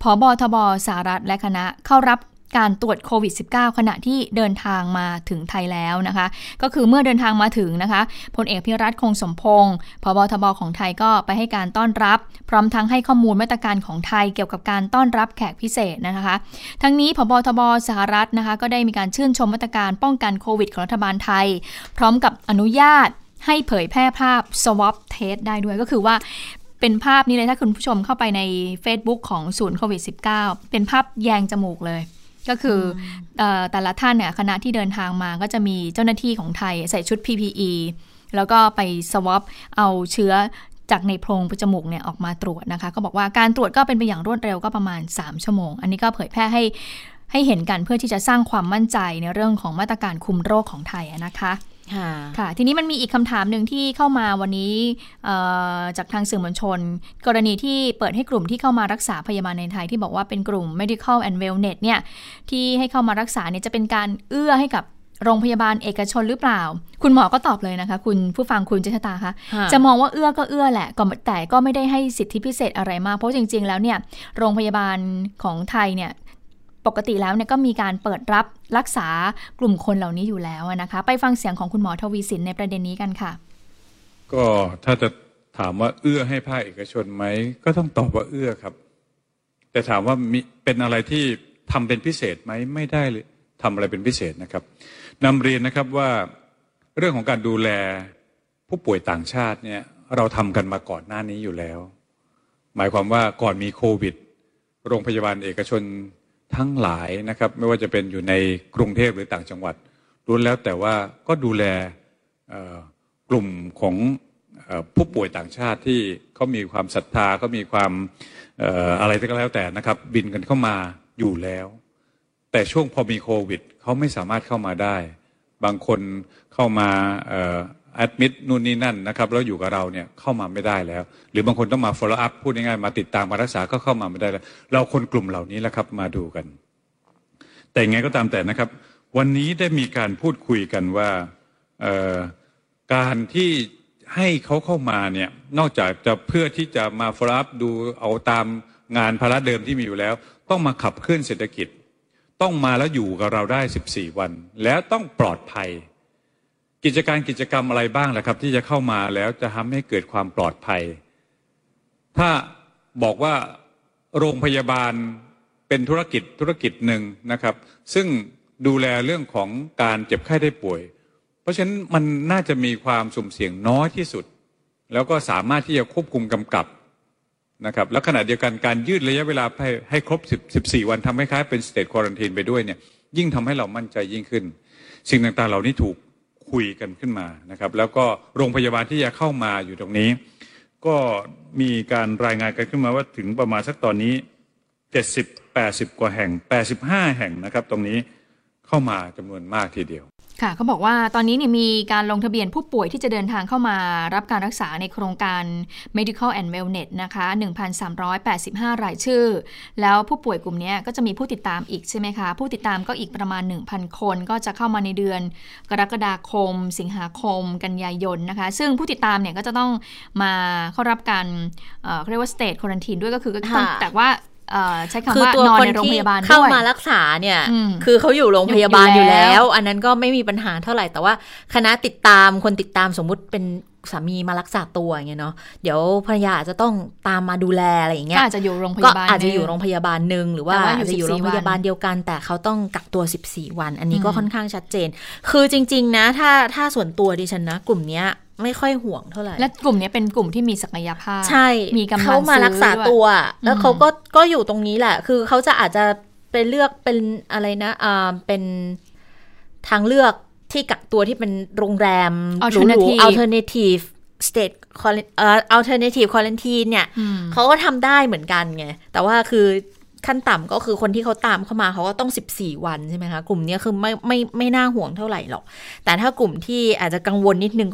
ผบ.ทบ.สหรัฐและคณะเข้ารับการตรวจโควิด -19 ขณะที่เดินทางมาถึงไทยแล้วนะคะก็คือเมื่อเดินทางมาถึงนะคะพลเอกพิรัตน์คงสมพงศ์ผบ.ทบ.ของไทยก็ไปให้การต้อนรับพร้อมทั้งให้ข้อมูลมาตรการของไทยเกี่ยวกับการต้อนรับแขกพิเศษนะคะทั้งนี้ผบ.ทบ.สหรัฐนะคะก็ได้มีการชื่นชมมาตรการป้องกันโควิดของรัฐบาลไทยพร้อมกับอนุญาตให้เผยแพร่ภาพ swab test ได้ด้วยก็คือว่าเป็นภาพนี้เลยถ้าคุณผู้ชมเข้าไปใน Facebook ของศูนย์โควิด -19 เป็นภาพแยงจมูกเลยก็คือแต่ละท่านเนี่ยคณะที่เดินทางมาก็จะมีเจ้าหน้าที่ของไทยใส่ชุด PPE แล้วก็ไป swab เอาเชื้อจากในโพรงจมูกเนี่ยออกมาตรวจนะคะก็บอกว่าการตรวจก็เป็นไปอย่างรวดเร็วก็ประมาณ3ชั่วโมงอันนี้ก็เผยแพร่ให้เห็นกันเพื่อที่จะสร้างความมั่นใจในเรื่องของมาตรการคุมโรคของไทยนะคะค่ะทีนี้มันมีอีกคำถามหนึ่งที่เข้ามาวันนี้จากทางสื่อมวลชนกรณีที่เปิดให้กลุ่มที่เข้ามารักษาพยาบาลในไทยที่บอกว่าเป็นกลุ่ม Medical and Wellness เนี่ยที่ให้เข้ามารักษาเนี่ยจะเป็นการเอื้อให้กับโรงพยาบาลเอกชนหรือเปล่าคุณหมอก็ตอบเลยนะคะคุณผู้ฟังคุณเจษฎาคะจะมองว่าเอื้อก็เอื้อแหละแต่ก็ไม่ได้ให้สิทธิพิเศษอะไรมากเพราะจริงๆแล้วเนี่ยโรงพยาบาลของไทยเนี่ยปกติแล้วเนี่ยก็มีการเปิดรับรักษากลุ่มคนเหล่านี้อยู่แล้วนะคะไปฟังเสียงของคุณหมอทวีสินในประเด็นนี้กันค่ะก็ถ้าจะถามว่าเอื้อให้ภาคเอกชนไหมก็ต้องตอบว่าเอื้อครับแต่ถามว่าเป็นอะไรที่ทำเป็นพิเศษไหมไม่ได้เลยทำอะไรเป็นพิเศษนะครับนำเรียนนะครับว่าเรื่องของการดูแลผู้ป่วยต่างชาติเนี่ยเราทำกันมาก่อนหน้านี้อยู่แล้วหมายความว่าก่อนมีโควิดโรงพยาบาลเอกชนทั้งหลายนะครับไม่ว่าจะเป็นอยู่ในกรุงเทพหรือต่างจังหวัดล้วนแล้วแต่ว่าก็ดูแลกลุ่มของผู้ป่วยต่างชาติที่เขามีความศรัทธาเขามีความอะไรก็แล้วแต่นะครับบินกันเข้ามาอยู่แล้วแต่ช่วงพอมีโควิดเขาไม่สามารถเข้ามาได้บางคนเข้ามาแอดมิดนู่นนี่นั่นนะครับแล้วอยู่กับเราเนี่ยเข้ามาไม่ได้แล้วหรือบางคนต้องมา follow up พูดง่ายๆมาติดตามมารักษาก็เข้ามาไม่ได้แล้วเราคนกลุ่มเหล่านี้แหละครับมาดูกันแต่ยังไงก็ตามแต่นะครับวันนี้ได้มีการพูดคุยกันว่าการที่ให้เขาเข้ามาเนี่ยนอกจากจะเพื่อที่จะมา follow up ดูเอาตามงานภาระเดิมที่มีอยู่แล้วต้องมาขับเคลื่อนเศรษฐกิจต้องมาแล้วอยู่กับเราได้14วันแล้วต้องปลอดภัยกิจกรรมอะไรบ้างล่ะครับที่จะเข้ามาแล้วจะทำให้เกิดความปลอดภัยถ้าบอกว่าโรงพยาบาลเป็นธุรกิจหนึ่งนะครับซึ่งดูแลเรื่องของการเจ็บไข้ได้ป่วยเพราะฉะนั้นมันน่าจะมีความสุ่มเสี่ยงน้อยที่สุดแล้วก็สามารถที่จะควบคุมกำกับนะครับและขณะเดียวกันการยืดระยะเวลาให้ครบ14วันทำให้คล้ายเป็น State Quarantine ไปด้วยเนี่ยยิ่งทำให้เรามั่นใจยิ่งขึ้นสิ่งต่างๆเหล่านี้ถูกคุยกันขึ้นมานะครับแล้วก็โรงพยาบาลที่จะเข้ามาอยู่ตรงนี้ก็มีการรายงานกันขึ้นมาว่าถึงประมาณสักตอนนี้70-80 กว่าแห่ง85แห่งนะครับตรงนี้ เข้ามาจำนวนมากทีเดียวค่ะเขาบอกว่าตอนนี้เนี่ยมีการลงทะเบียนผู้ป่วยที่จะเดินทางเข้ามารับการรักษาในโครงการ Medical and Wellness นะคะ 1,385 รายชื่อแล้วผู้ป่วยกลุ่มนี้ก็จะมีผู้ติดตามอีกใช่ไหมคะผู้ติดตามก็อีกประมาณ 1,000 คนก็จะเข้ามาในเดือนกรกฎาคมสิงหาคมกันยายนนะคะซึ่งผู้ติดตามเนี่ยก็จะต้องมาเข้ารับการเรียกว่า State Quarantine ด้วยก็คือแต่ว่าใช้คำว่านอนในโรงพยาบาลด้วยเข้ามารักษาเนี่ยคือเขาอยู่โรงพยาบาลอยู่แล้วอันนั้นก็ไม่มีปัญหาเท่าไหร่แต่ว่าคณะติดตามคนติดตามสมมุติเป็นสามีมารักษาตัวอย่างเงี้ยเนาะเดี๋ยวภรรยาจะต้องตามมาดูแลอะไรอย่างเงี้ยอาจจะอยู่โรงพยาบาลก็อาจจะอยู่โรงพยาบาลนึงหรือว่าอาจจะอยู่โรงพยาบาลเดียวกันแต่เขาต้องกักตัว14วันอันนี้ก็ค่อนข้างชัดเจนคือจริงๆนะถ้าส่วนตัวดิฉันนะกลุ่มเนี้ยไม่ค่อยห่วงเท่าไหร่และกลุ่มนี้เป็นกลุ่มที่มีศักยภาพใช่มีกำลังซื้อเขามารักษาตัวแล้วเขาก็อยู่ตรงนี้แหละคือเขาจะอาจจะไปเลือกเป็นอะไรนะเป็นทางเลือกที่กักตัวที่เป็นโรงแรมหรูๆ alternative state alternative quarantine เนี่ยเขาก็ทำได้เหมือนกันไงแต่ว่าคือขั้นต่ำก็คือคนที่เขาตามเข้ามาเขาก็ต้อง14วันใช่ไหมคะกลุ่มนี้คือไม่น่าห่วงเท่าไหร่หรอกแต่ถ้ากลุ่มที่อาจจะกังวลนิดนึง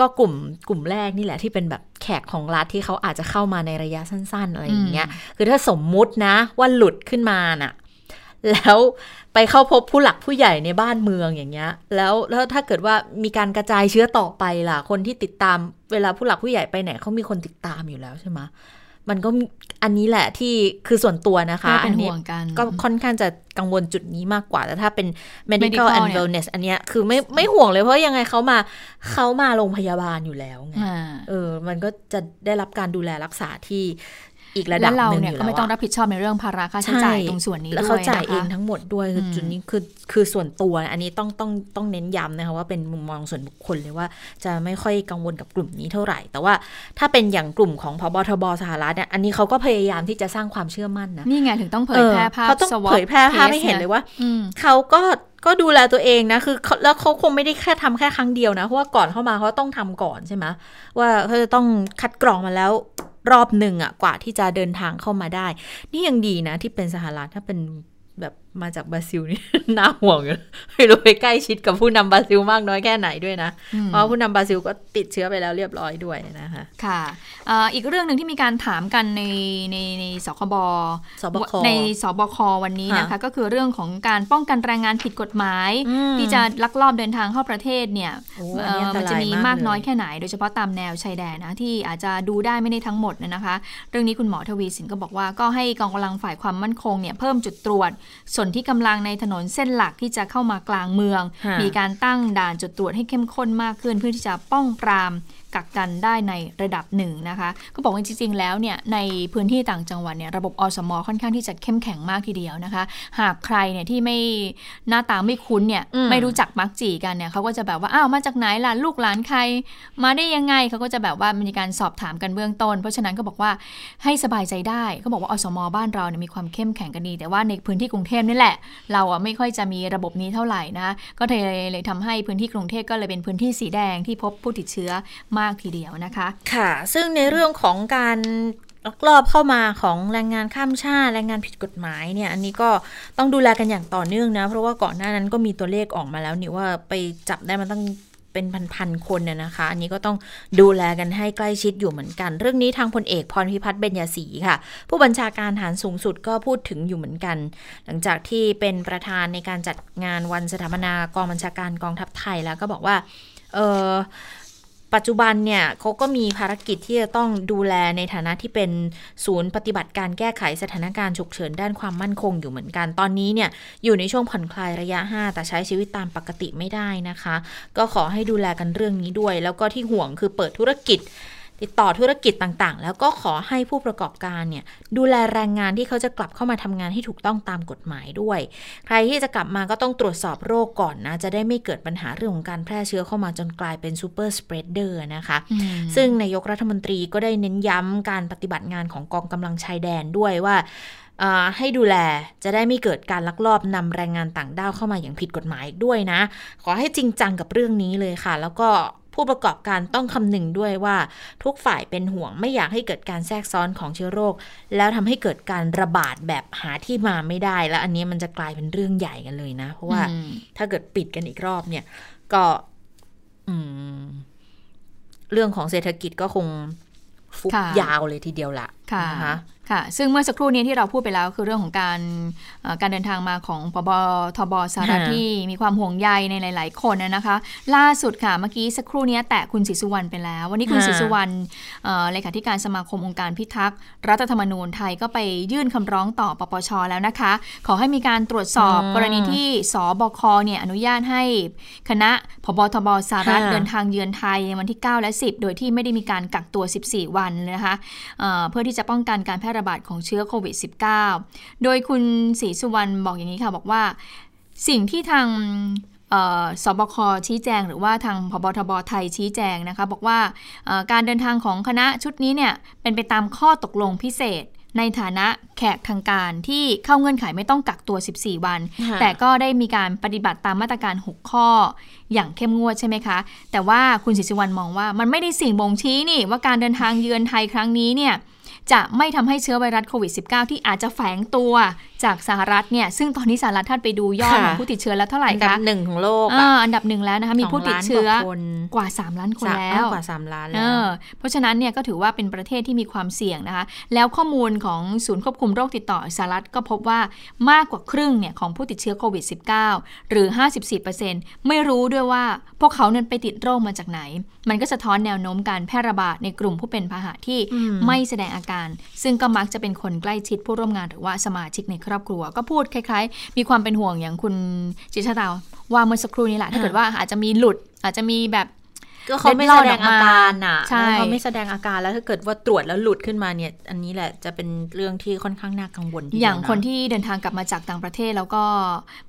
ก็กลุ่มแรกนี่แหละที่เป็นแบบแขกของรัฐที่เขาอาจจะเข้ามาในระยะสั้นๆอะไรอย่างเงี้ยคือถ้าสมมุตินะว่าหลุดขึ้นมาน่ะแล้วไปเข้าพบผู้หลักผู้ใหญ่ในบ้านเมืองอย่างเงี้ยแล้วถ้าเกิดว่ามีการกระจายเชื้อต่อไปล่ะคนที่ติดตามเวลาผู้หลักผู้ใหญ่ไปไหนเขามีคนติดตามอยู่แล้วใช่ไหมมันก็อันนี้แหละที่คือส่วนตัวนะคะอันนี้ก็ค่อนข้างจะกังวลจุดนี้มากกว่าแต่ถ้าเป็น medical and wellness อันเนี้ยคือไม่ห่วงเลยเพราะยังไงเขามาโรงพยาบาลอยู่แล้วไงมันก็จะได้รับการดูแลรักษาที่อีกระดับนึงอยู่แล้วแล้วเราเนี่ยก็ไม่ต้องรับผิดชอบในเรื่องภาระค่าใช้จ่ายตรงส่วนนี้ด้วยแล้วเขาจ่ายเองทั้งหมดด้วยจุดนี้คือส่วนตัวอันนี้ต้องเน้นย้ำนะคะว่าเป็นมุมมองส่วนบุคคลเลยว่าจะไม่ค่อยกังวลกับกลุ่มนี้เท่าไหร่แต่ว่าถ้าเป็นอย่างกลุ่มของผบ.ทบ.สหรัฐเนี่ยอันนี้เขาก็พยายามที่จะสร้างความเชื่อมั่นนะนี่ไงถึงต้องเผยแพร่ภาพเขาต้องเผยแพร่ภาพให้เห็นเลยว่าเขาก็ดูแลตัวเองนะคือแล้วเขาคงไม่ได้แค่ทำแค่ครั้งเดียวนะเพราะว่าก่อนเข้ามาเขาต้องทำก่อนใช่ไหมว่าเขาจะต้องคัดกรองมาแล้วรอบหนึ่งอ่ะกว่าที่จะเดินทางเข้ามาได้นี่ยังดีนะที่เป็นสหรัฐถ้าเป็นแบบมาจากบราซิลนี่น่าห่วงอยู่ไม่รู้ไปใกล้ชิดกับผู้นำบราซิลมากน้อยแค่ไหนด้วยนะเพราะผู้นำบราซิลก็ติดเชื้อไปแล้วเรียบร้อยด้วยนะคะค่ะอีกเรื่องนึงที่มีการถามกันในสบคในสบควันนี้นะคะก็คือเรื่องของการป้องกันแรงงานผิดกฎหมายที่จะลักลอบเดินทางเข้าประเทศเนี่ยมันจะมีมากน้อยแค่ไหนโดยเฉพาะตามแนวชายแดนนะที่อาจจะดูได้ไม่ได้ทั้งหมดนะคะเรื่องนี้คุณหมอทวีสินก็บอกว่าก็ให้กองกำลังฝ่ายความมั่นคงเนี่ยเพิ่มจุดตรวจส่วนที่กำลังในถนนเส้นหลักที่จะเข้ามากลางเมืองมีการตั้งด่านจุดตรวจให้เข้มข้นมากขึ้นเพื่อที่จะป้องปรามกักกันได้ในระดับหนึ่งนะคะก็บอกว่าจริงๆแล้วเนี่ยในพื้นที่ต่างจังหวัดเนี่ยระบบอสม.ค่อนข้างที่จะเข้มแข็งมากทีเดียวนะคะหากใครเนี่ยที่ไม่หน้าตาไม่คุ้นเนี่ยไม่รู้จักมักจีกันเนี่ยเขาก็จะแบบว่าอ้าวมาจากไหนล่ะลูกหลานใครมาได้ยังไงเขาก็จะแบบว่ามีการสอบถามกันเบื้องต้นเพราะฉะนั้นก็บอกว่าให้สบายใจได้เขาบอกว่าอสม.บ้านเราเนี่ยมีความเข้มแข็งกันดีแต่ว่าในพื้นที่กรุงเทพนี่แหละเราอ่ะไม่ค่อยจะมีระบบนี้เท่าไหร่นะก็เลยทำให้พื้นที่กรุงเทพก็เลยเป็นพื้นที่สีแดงที่พบผู้ติดเชื้อมากทีเดียวนะคะค่ะซึ่งในเรื่องของการลักลอบเข้ามาของแรงงานข้ามชาติแรงงานผิดกฎหมายเนี่ยอันนี้ก็ต้องดูแลกันอย่างต่อเนื่องนะเพราะว่าก่อนหน้านั้นก็มีตัวเลขออกมาแล้วนี่ว่าไปจับได้มันต้องเป็นพันๆคนเนี่ยนะคะอันนี้ก็ต้องดูแลกันให้ใกล้ชิดอยู่เหมือนกันเรื่องนี้ทางพลเอกพรพิพัฒน์เบญญศรีค่ะผู้บัญชาการทหารสูงสุดก็พูดถึงอยู่เหมือนกันหลังจากที่เป็นประธานในการจัดงานวันสถาปนากองบัญชาการกองทัพไทยแล้วก็บอกว่าปัจจุบันเนี่ยเขาก็มีภารกิจที่จะต้องดูแลในฐานะที่เป็นศูนย์ปฏิบัติการแก้ไขสถานการณ์ฉุกเฉินด้านความมั่นคงอยู่เหมือนกันตอนนี้เนี่ยอยู่ในช่วงผ่อนคลายระยะ5แต่ใช้ชีวิตตามปกติไม่ได้นะคะก็ขอให้ดูแลกันเรื่องนี้ด้วยแล้วก็ที่ห่วงคือเปิดธุรกิจติดต่อธุรกิจต่างๆแล้วก็ขอให้ผู้ประกอบการเนี่ยดูแลแรงงานที่เขาจะกลับเข้ามาทำงานให้ถูกต้องตามกฎหมายด้วยใครที่จะกลับมาก็ต้องตรวจสอบโรคก่อนนะจะได้ไม่เกิดปัญหาเรื่องของการแพร่เชื้อเข้ามาจนกลายเป็นซูเปอร์สเปรดเดอร์นะคะซึ่งนายกรัฐมนตรีก็ได้เน้นย้ำการปฏิบัติงานของกองกำลังชายแดนด้วยว่าให้ดูแลจะได้ไม่เกิดการลักลอบนำแรงงานต่างด้าวเข้ามาอย่างผิดกฎหมายด้วยนะขอให้จริงจังกับเรื่องนี้เลยค่ะแล้วก็ ผู้ประกอบการต้องคำนึงด้วยว่าทุกฝ่ายเป็นห่วงไม่อยากให้เกิดการแทรกซ้อนของเชื้อโรคแล้วทำให้เกิดการระบาดแบบหาที่มาไม่ได้แล้วอันนี้มันจะกลายเป็นเรื่องใหญ่กันเลยนะเพราะว่าถ้าเกิดปิดกันอีกรอบเนี่ยก็เรื่องของเศรษฐกิจก็คงฟุบยาวเลยทีเดียวละนะคะค่ะซึ่งเมื่อสักครู่นี้ที่เราพูดไปแล้วคือเรื่องของการเดินทางมาของผบ.ทบ.สหรัฐที่มีความห่วงใยในหลายๆคนนะคะล่าสุดค่ะเมื่อกี้สักครู่นี้แตะคุณศรีสุวรรณไปแล้ววันนี้คุณศรีสุวรรณเลขาธิการสมาคมองค์การพิทักษ์รัฐธรรมนูญไทยก็ไปยื่นคำร้องต่อปปช.แล้วนะคะขอให้มีการตรวจสอบกรณีที่สบค.เนี่ยอนุญาตให้คณะผบ.ทบ.สหรัฐเดินทางเยือนไทยในวันที่9และ10โดยที่ไม่ได้มีการกักตัว14วันนะคะเพื่อที่จะป้องกันการแพร่ระบาดของเชื้อโควิด -19 โดยคุณศรีสุวรรณบอกอย่างนี้ค่ะบอกว่าสิ่งที่ทางสบคชี้แจงหรือว่าทางผบ.ทบ.ไทยชี้แจงนะคะบอกว่าการเดินทางของคณะชุดนี้เนี่ยเป็นไปตามข้อตกลงพิเศษในฐานะแขกทางการที่เข้าเงื่อนไขไม่ต้องกักตัว14วันแต่ก็ได้มีการปฏิบัติตามมาตรการ6ข้ออย่างเข้มงวดใช่ไหมคะแต่ว่าคุณศรีสุวรรณมองว่ามันไม่ได้สิ่งบ่งชี้นี่ว่าการเดินทางเยือนไทยครั้งนี้เนี่ยจะไม่ทำให้เชื้อไวรัสโควิด -19 ที่อาจจะแฝงตัวจากสหรัฐเนี่ยซึ่งตอนนี้สหรัฐท่านไปดูยอดผู้ติดเชื้อแล้วเท่าไหร่คะอันดับ1ของโลกอันดับ1แล้วนะคะมีผู้ติดเชื้อกว่า3ล้านคนแล้วกว่า3ล้านแล้วเพราะฉะนั้นเนี่ยก็ถือว่าเป็นประเทศที่มีความเสี่ยงนะคะแล้วข้อมูลของศูนย์ควบคุมโรคติดต่อสหรัฐก็พบว่ามากกว่าครึ่งเนี่ยของผู้ติดเชื้อโควิด -19 หรือ 54% ไม่รู้ด้วยว่าพวกเขาเนี่ยไปติดโรคมาจากไหนมันก็สะท้อนแนวโน้มการแพร่ระบาดในกลุ่มผู้เป็นพาหะที่ไม่แสดงอาการซึ่งก็มักจะเป็นคนใกล้ชิดผู้ร่วมงานหรือว่าสมาชิกในครอบครัวก็พูดคล้ายๆมีความเป็นห่วงอย่างคุณจิชาตาว่าเมื่อสักครู่นี้แหละถ้าเกิดว่าอาจจะมีหลุดอาจจะมีแบบก็เขาไม่แสดงอาการอ่ะเขาไม่แสดงอาการแล้วถ้าเกิดว่าตรวจแล้วหลุดขึ้นมาเนี่ยอันนี้แหละจะเป็นเรื่องที่ค่อนข้างน่ากังวลอย่างคนที่เดินทางกลับมาจากต่างประเทศแล้วก็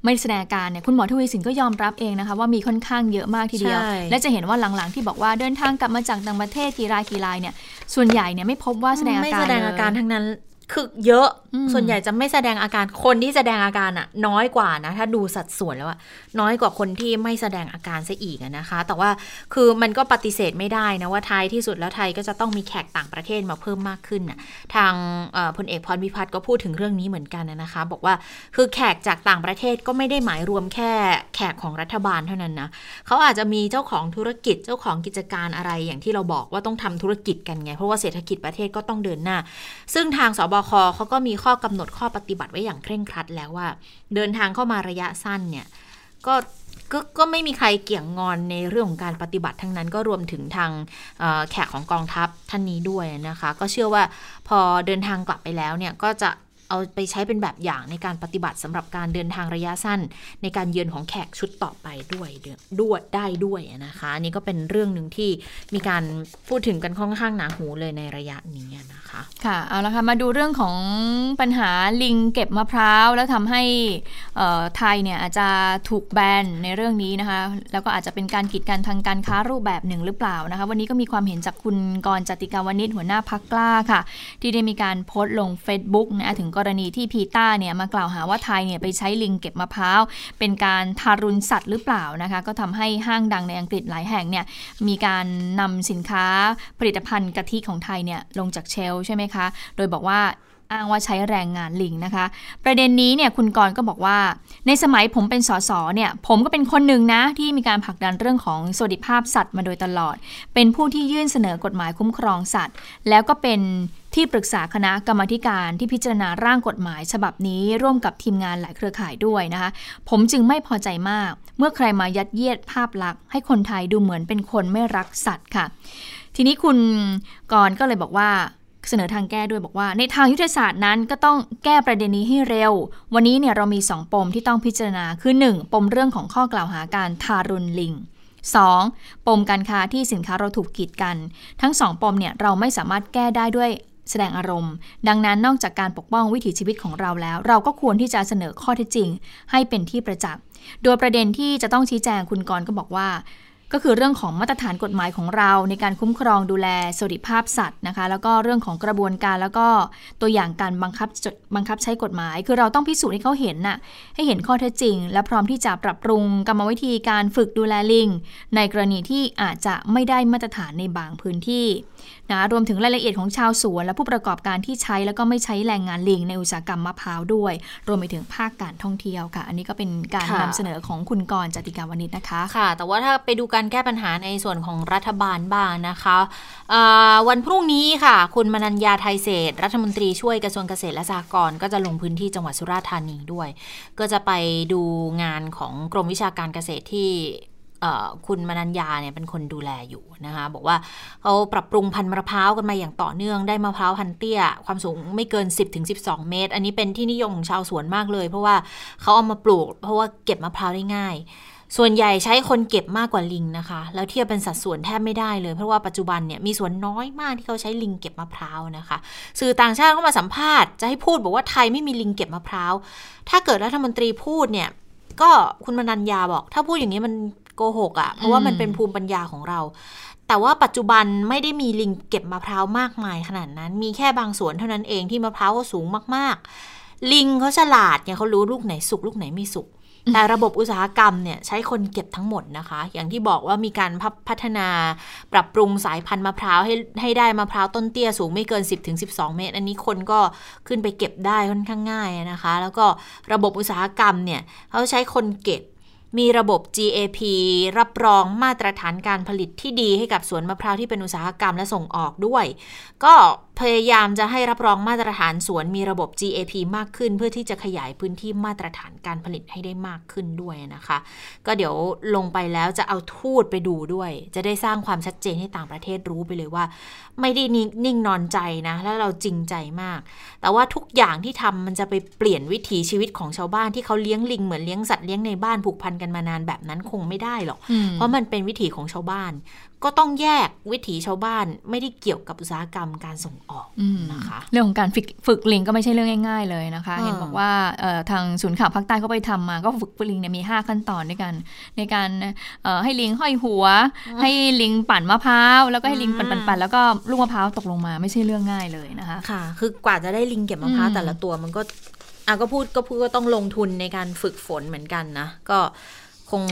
ไม่แสดงอาการเนี่ยคุณหมอทวีสินก็ยอมรับเองนะคะว่ามีค่อนข้างเยอะมากทีเดียวและจะเห็นว่าหลังๆที่บอกว่าเดินทางกลับมาจากต่างประเทศกี่รายเนี่ยส่วนใหญ่เนี่ยไม่พบว่าแสดงอาการไม่แสดงอาการทั้งนั้นคือเยอะส่วนใหญ่จะไม่แสดงอาการคนที่แสดงอาการอ่ะน้อยกว่านะถ้าดูสัดส่วนแล้วอ่ะน้อยกว่าคนที่ไม่แสดงอาการซะอีกนะคะแต่ว่าคือมันก็ปฏิเสธไม่ได้นะว่าไทยที่สุดแล้วไทยก็จะต้องมีแขกต่างประเทศมาเพิ่มมากขึ้นน่ะทางพลเอกพรวิพัฒน์ก็พูดถึงเรื่องนี้เหมือนกันนะคะบอกว่าคือแขกจากต่างประเทศก็ไม่ได้หมายรวมแค่แขกของรัฐบาลเท่านั้นนะเขาอาจจะมีเจ้าของธุรกิจเจ้าของกิจการอะไรอย่างที่เราบอกว่าต้องทำธุรกิจกันไงเพราะว่าเศรษฐกิจประเทศก็ต้องเดินหน้าซึ่งทางสบคเขาก็มีข้อกำหนดข้อปฏิบัติไว้อย่างเคร่งครัดแล้วว่าเดินทางเข้ามาระยะสั้นเนี่ยก็ไม่มีใครเกี่ยงงอนในเรื่องของการปฏิบัติทั้งนั้นก็รวมถึงทางแขกของกองทัพท่านนี้ด้วยนะคะก็เชื่อว่าพอเดินทางกลับไปแล้วเนี่ยก็จะเอาไปใช้เป็นแบบอย่างในการปฏิบัติสำหรับการเดินทางระยะสั้นในการเยือนของแขกชุดต่อไปด้วยได้ด้วยนะคะอันนี้ก็เป็นเรื่องหนึ่งที่มีการพูดถึงกันค่อนข้างหนาหูเลยในระยะนี้นะคะค่ะเอาละค่ะมาดูเรื่องของปัญหาลิงเก็บมะพร้าวแล้วทำให้ไทยเนี่ยอาจจะถูกแบนในเรื่องนี้นะคะแล้วก็อาจจะเป็นการกีดกันทางการค้ารูปแบบหนึ่งหรือเปล่านะคะวันนี้ก็มีความเห็นจากคุณกรณ์ จติกาวนิชหัวหน้าพรรคกล้าค่ะที่ได้มีการโพสต์ลง Facebook นะถึงกรณีที่พีต้าเนี่ยมากล่าวหาว่าไทยเนี่ยไปใช้ลิงเก็บมะพร้าวเป็นการทารุณสัตว์หรือเปล่านะคะก็ทำให้ห้างดังในอังกฤษหลายแห่งเนี่ยมีการนำสินค้าผลิตภัณฑ์กะทิของไทยเนี่ยลงจากเชลฟ์ใช่ไหมคะโดยบอกว่าอ้างว่าใช้แรงงานลิงนะคะประเด็นนี้เนี่ยคุณกรณ์ก็บอกว่าในสมัยผมเป็นสสเนี่ยผมก็เป็นคนหนึ่งนะที่มีการผลักดันเรื่องของสวัสดิภาพสัตว์มาโดยตลอดเป็นผู้ที่ยื่นเสนอกฎหมายคุ้มครองสัตว์แล้วก็เป็นที่ปรึกษาคณะกรรมาธิการที่พิจารณาร่างกฎหมายฉบับนี้ร่วมกับทีมงานหลายเครือข่ายด้วยนะคะผมจึงไม่พอใจมากเมื่อใครมายัดเยียดภาพลักษณ์ให้คนไทยดูเหมือนเป็นคนไม่รักสัตว์ค่ะทีนี้คุณกรณ์ก็เลยบอกว่าเสนอทางแก้ด้วยบอกว่าในทางยุทธศาสตร์นั้นก็ต้องแก้ประเด็นนี้ให้เร็ววันนี้เนี่ยเรามี2ปมที่ต้องพิจารณาคือ1ปมเรื่องของข้อกล่าวหาการทารุณลิง2ปมการค้าที่สินค้าเราถูกกีดกันทั้ง2ปมเนี่ยเราไม่สามารถแก้ได้ด้วยแสดงอารมณ์ดังนั้นนอกจากการปกป้องวิถีชีวิตของเราแล้วเราก็ควรที่จะเสนอข้อเท็จจริงให้เป็นที่ประจักษ์โดยประเด็นที่จะต้องชี้แจงคุณกรณ์ก็บอกว่า ก็คือเรื่องของมาตรฐานกฎหมายของเราในการคุ้มครองดูแลสวัสดิภาพสัตว์นะคะแล้วก็เรื่องของกระบวนการแล้วก็ตัวอย่างการบังคับใช้กฎหมายคือเราต้องพิสูจน์ให้เขาเห็นน่ะให้เห็นข้อเท็จจริงและพร้อมที่จะปรับปรุงกรรมวิธีการฝึกดูแลลิงในกรณีที่อาจจะไม่ได้มาตรฐานในบางพื้นที่นะรวมถึงรายละเอียดของชาวสวนและผู้ประกอบการที่ใช้แล้วก็ไม่ใช้แรงงานลิงในอุตสาหกรรมมะพร้าวด้วยรวมไปถึงภาคการท่องเที่ยวค่ะอันนี้ก็เป็นการนำเสนอของคุณกรณ์ จติกาวนิชนะคะค่ะแต่ว่าถ้าไปดูการแก้ปัญหาในส่วนของรัฐบาลบ้างนะคะวันพรุ่งนี้ค่ะคุณมนัญญาไทยเศษรัฐมนตรีช่วยกระทรวงเกษตรและสหกรณ์ก็จะลงพื้นที่จังหวัดสุราษฎร์ธานีด้วยก็จะไปดูงานของกรมวิชาการเกษตรที่คุณมนัญญาเนี่ยเป็นคนดูแลอยู่นะคะบอกว่าเขาปรับปรุงพันธุ์มะพร้าวกันมาอย่างต่อเนื่องได้มะพร้าวพันธุ์เตี้ยความสูงไม่เกิน 10-12 เมตรอันนี้เป็นที่นิยมของชาวสวนมากเลยเพราะว่าเขาเอามาปลูกเพราะว่าเก็บมะพร้าวได้ง่ายส่วนใหญ่ใช้คนเก็บมากกว่าลิงนะคะแล้วเทียบเป็นสัดส่วนแทบไม่ได้เลยเพราะว่าปัจจุบันเนี่ยมีสวนน้อยมากที่เขาใช้ลิงเก็บมะพร้าวนะคะสื่อต่างชาติเข้ามาสัมภาษณ์จะให้พูดบอกว่าไทยไม่มีลิงเก็บมะพร้าวถ้าเกิดรัฐมนตรีพูดเนี่ยก็คุณมนัญญาบอกถ้าพูดอย่างนี้มันโกหกอ่ะเพราะว่ามันเป็นภูมิปัญญาของเราแต่ว่าปัจจุบันไม่ได้มีลิงเก็บมะพร้าวมากมายขนาดนั้นมีแค่บางสวนเท่านั้นเองที่มะพร้าวเขาสูงมากๆลิงเขาฉลาดเนี่ยเขารู้ลูกไหนสุกลูกไหนไม่สุกแต่ระบบอุตสาหกรรมเนี่ยใช้คนเก็บทั้งหมดนะคะอย่างที่บอกว่ามีการพัฒนาปรับปรุงสายพันธุ์มะพร้าวให้ได้มะพร้าวต้นเตี้ยสูงไม่เกิน 10-12 เมตรอันนี้คนก็ขึ้นไปเก็บได้ค่อนข้างง่ายนะคะแล้วก็ระบบอุตสาหกรรมเนี่ยเขาใช้คนเก็บมีระบบ GAP รับรองมาตรฐานการผลิตที่ดีให้กับสวนมะพร้าวที่เป็นอุตสาหกรรมและส่งออกด้วยก็พยายามจะให้รับรองมาตรฐานสวนมีระบบ GAP มากขึ้นเพื่อที่จะขยายพื้นที่มาตรฐานการผลิตให้ได้มากขึ้นด้วยนะคะก็เดี๋ยวลงไปแล้วจะเอาทูตไปดูด้วยจะได้สร้างความชัดเจนให้ต่างประเทศรู้ไปเลยว่าไม่ได้นิ่งนอนใจนะและเราจริงใจมากแต่ว่าทุกอย่างที่ทำมันจะไปเปลี่ยนวิถีชีวิตของชาวบ้านที่เขาเลี้ยงลิงเหมือนเลี้ยงสัตว์เลี้ยงในบ้านผูกพันกันมานานแบบนั้นคงไม่ได้หรอกเพราะมันเป็นวิถีของชาวบ้านก็ต้องแยกวิถีชาวบ้านไม่ได้เกี่ยวกับอุตสาหกรรมการส่งออกนะคะเรื่องของการฝึกลิงก็ไม่ใช่เรื่องง่ายๆเลยนะคะเห็นบอกว่าทางศูนย์ข่าวภาคใต้เขาไปทำมาก็ฝึกลิงเนี่ยมี5ขั้นตอนด้วยกันในการให้ลิงห้อยหัวให้ลิงปั่นมะพร้าวแล้วก็ให้ลิงปั่นแล้วก็ลูกมะพร้าวตกลงมาไม่ใช่เรื่องง่ายเลยนะคะค่ะคือกว่าจะได้ลิงเก็บมะพร้าวแต่ละตัวมันก็พูดก็ต้องลงทุนในการฝึกฝนเหมือนกันนะก็คง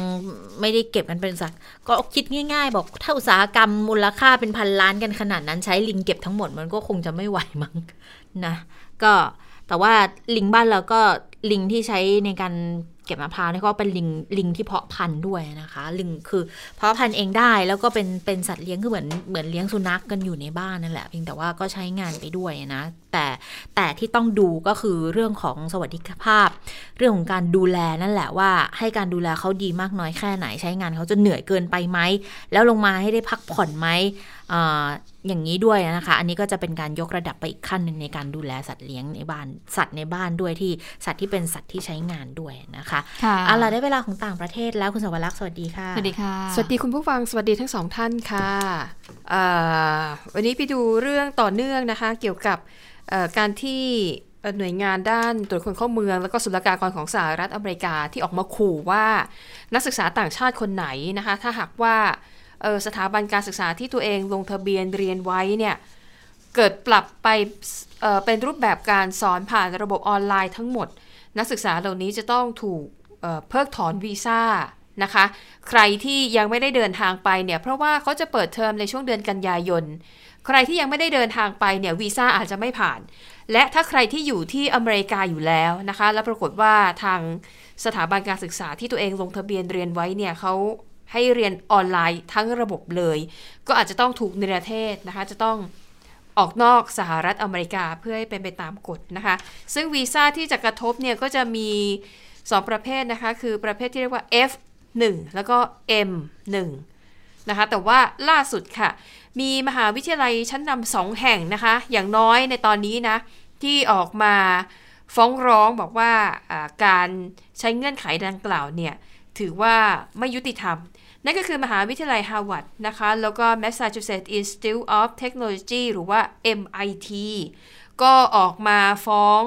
ไม่ได้เก็บกันเป็นสักก็คิดง่ายๆบอกถ้าอุตสาหกรรมมูลค่าเป็นพันล้านกันขนาดนั้นใช้ลิงเก็บทั้งหมดมันก็คงจะไม่ไหวมั้งนะก็แต่ว่าลิงบ้านเราก็ลิงที่ใช้ในการเก็บมะพร้าวนี่ก็เป็นลิงที่เพาะพันธุ์ด้วยนะคะลิงคือเพาะพันธุ์เองได้แล้วก็เป็นสัตว์เลี้ยงคือเหมือนเลี้ยงสุนัขกันอยู่ในบ้านนั่นแหละเพียงแต่ว่าก็ใช้งานไปด้วยนะแต่ที่ต้องดูก็คือเรื่องของสวัสดิภาพเรื่องของการดูแลนั่นแหละว่าให้การดูแลเขาดีมากน้อยแค่ไหนใช้งานเขาจะเหนื่อยเกินไปไหมแล้วลงมาให้ได้พักผ่อนไหมอย่างนี้ด้วยนะคะอันนี้ก็จะเป็นการยกระดับไปอีกขั้นนึงในการดูแลสัตว์เลี้ยงในบ้านสัตว์ในบ้านด้วยที่สัตว์ที่เป็นสัตว์ที่ใช้งานด้วยนะคะเอาล่ะได้เวลาของต่างประเทศแล้วคุณสวรรค์สวัสดีค่ะสวัสดีค่ะสวัสดีคุณผู้ฟังสวัสดีทั้งสองท่านค่ะวันนี้ไปดูเรื่องต่อเนื่องนะคะเกี่ยวกับการที่หน่วยงานด้านตรวจคนเข้าเมืองแล้วก็ศุลกากรของสหรัฐอเมริกาที่ออกมาขู่ว่านักศึกษาต่างชาติคนไหนนะคะถ้าหากว่าสถาบันการศึกษาที่ตัวเองลงทะเบียนเรียนไว้เนี่ยเกิดปรับไปเป็นรูปแบบการสอนผ่านระบบออนไลน์ทั้งหมดนักศึกษาเหล่านี้จะต้องถูกเพิกถอนวีซ่านะคะใครที่ยังไม่ได้เดินทางไปเนี่ยเพราะว่าเขาจะเปิดเทอมในช่วงเดือนกันยายนใครที่ยังไม่ได้เดินทางไปเนี่ยวีซ่าอาจจะไม่ผ่านและถ้าใครที่อยู่ที่อเมริกาอยู่แล้วนะคะแล้วปรากฏว่าทางสถาบันการศึกษาที่ตัวเองลงทะเบียนเรียนไว้เนี่ยเขาให้เรียนออนไลน์ทั้งระบบเลยก็อาจจะต้องถูกเนรเทศนะคะจะต้องออกนอกสหรัฐอเมริกาเพื่อให้เป็นไปตามกฎนะคะซึ่งวีซ่าที่จะกระทบเนี่ยก็จะมี2ประเภทนะคะคือประเภทที่เรียกว่า F1 แล้วก็ M1 นะคะแต่ว่าล่าสุดค่ะมีมหาวิทยาลัยชั้นนำ2แห่งนะคะอย่างน้อยในตอนนี้นะที่ออกมาฟ้องร้องบอกว่าการใช้เงื่อนไขดังกล่าวเนี่ยถือว่าไม่ยุติธรรมนั่นก็คือมหาวิทยาลัยฮาร์วาร์ดนะคะแล้วก็ Massachusetts Institute of Technology หรือว่า MIT ก็ออกมาฟ้อง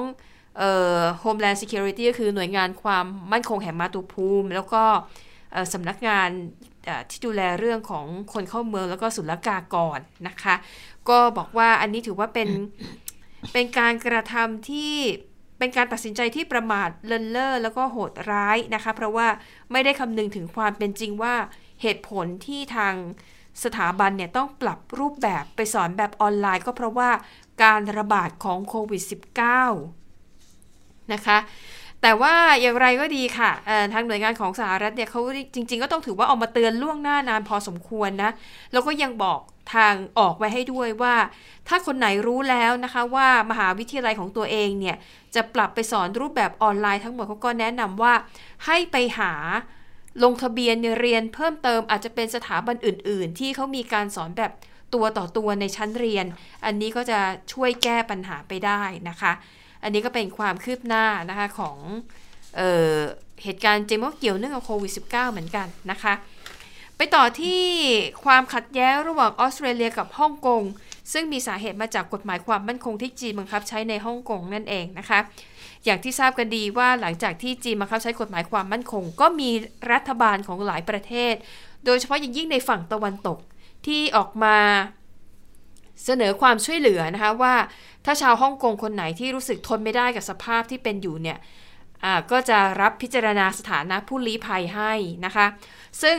Homeland Security ก็คือหน่วยงานความมั่นคงแห่งมาตุภูมิแล้วก็สำนักงาน ที่ดูแลเรื่องของคนเข้าเมืองแล้วก็ศุลกากรนะคะก็บอกว่าอันนี้ถือว่าเป็นการกระทำที่เป็นการตัดสินใจที่ประมาทเลินเล่อแล้วก็โหดร้ายนะคะเพราะว่าไม่ได้คำนึงถึงความเป็นจริงว่าเหตุผลที่ทางสถาบันเนี่ยต้องปรับรูปแบบไปสอนแบบออนไลน์ก็เพราะว่าการระบาดของโควิด -19 นะคะแต่ว่าอย่างไรก็ดีค่ะทางหน่วยงานของสหรัฐเนี่ยเขาจริงๆก็ต้องถือว่าออกมาเตือนล่วงหน้านานพอสมควรนะแล้วก็ยังบอกทางออกไว้ให้ด้วยว่าถ้าคนไหนรู้แล้วนะคะว่ามหาวิทยาลัยของตัวเองเนี่ยจะปรับไปสอนรูปแบบออนไลน์ทั้งหมดเขาก็แนะนำว่าให้ไปหาลงทะเบียนเรียนเพิ่มเติมอาจจะเป็นสถาบันอื่นๆที่เขามีการสอนแบบตัวต่อตัวในชั้นเรียนอันนี้ก็จะช่วยแก้ปัญหาไปได้นะคะอันนี้ก็เป็นความคืบหน้านะคะของเหตุการณ์เกี่ยวเนื่องกับโควิด -19 เหมือนกันนะคะไปต่อที่ความขัดแย้งระหว่างออสเตรเลียกับฮ่องกงซึ่งมีสาเหตุมาจากกฎหมายความมั่นคงที่จีนบังคับใช้ในฮ่องกงนั่นเองนะคะอย่างที่ทราบกันดีว่าหลังจากที่จีนบังคับใช้กฎหมายความมั่นคงก็มีรัฐบาลของหลายประเทศโดยเฉพาะอย่างยิ่งในฝั่งตะวันตกที่ออกมาเสนอความช่วยเหลือนะคะว่าถ้าชาวฮ่องกงคนไหนที่รู้สึกทนไม่ได้กับสภาพที่เป็นอยู่เนี่ยก็จะรับพิจารณาสถานะผู้ลี้ภัยให้นะคะซึ่ง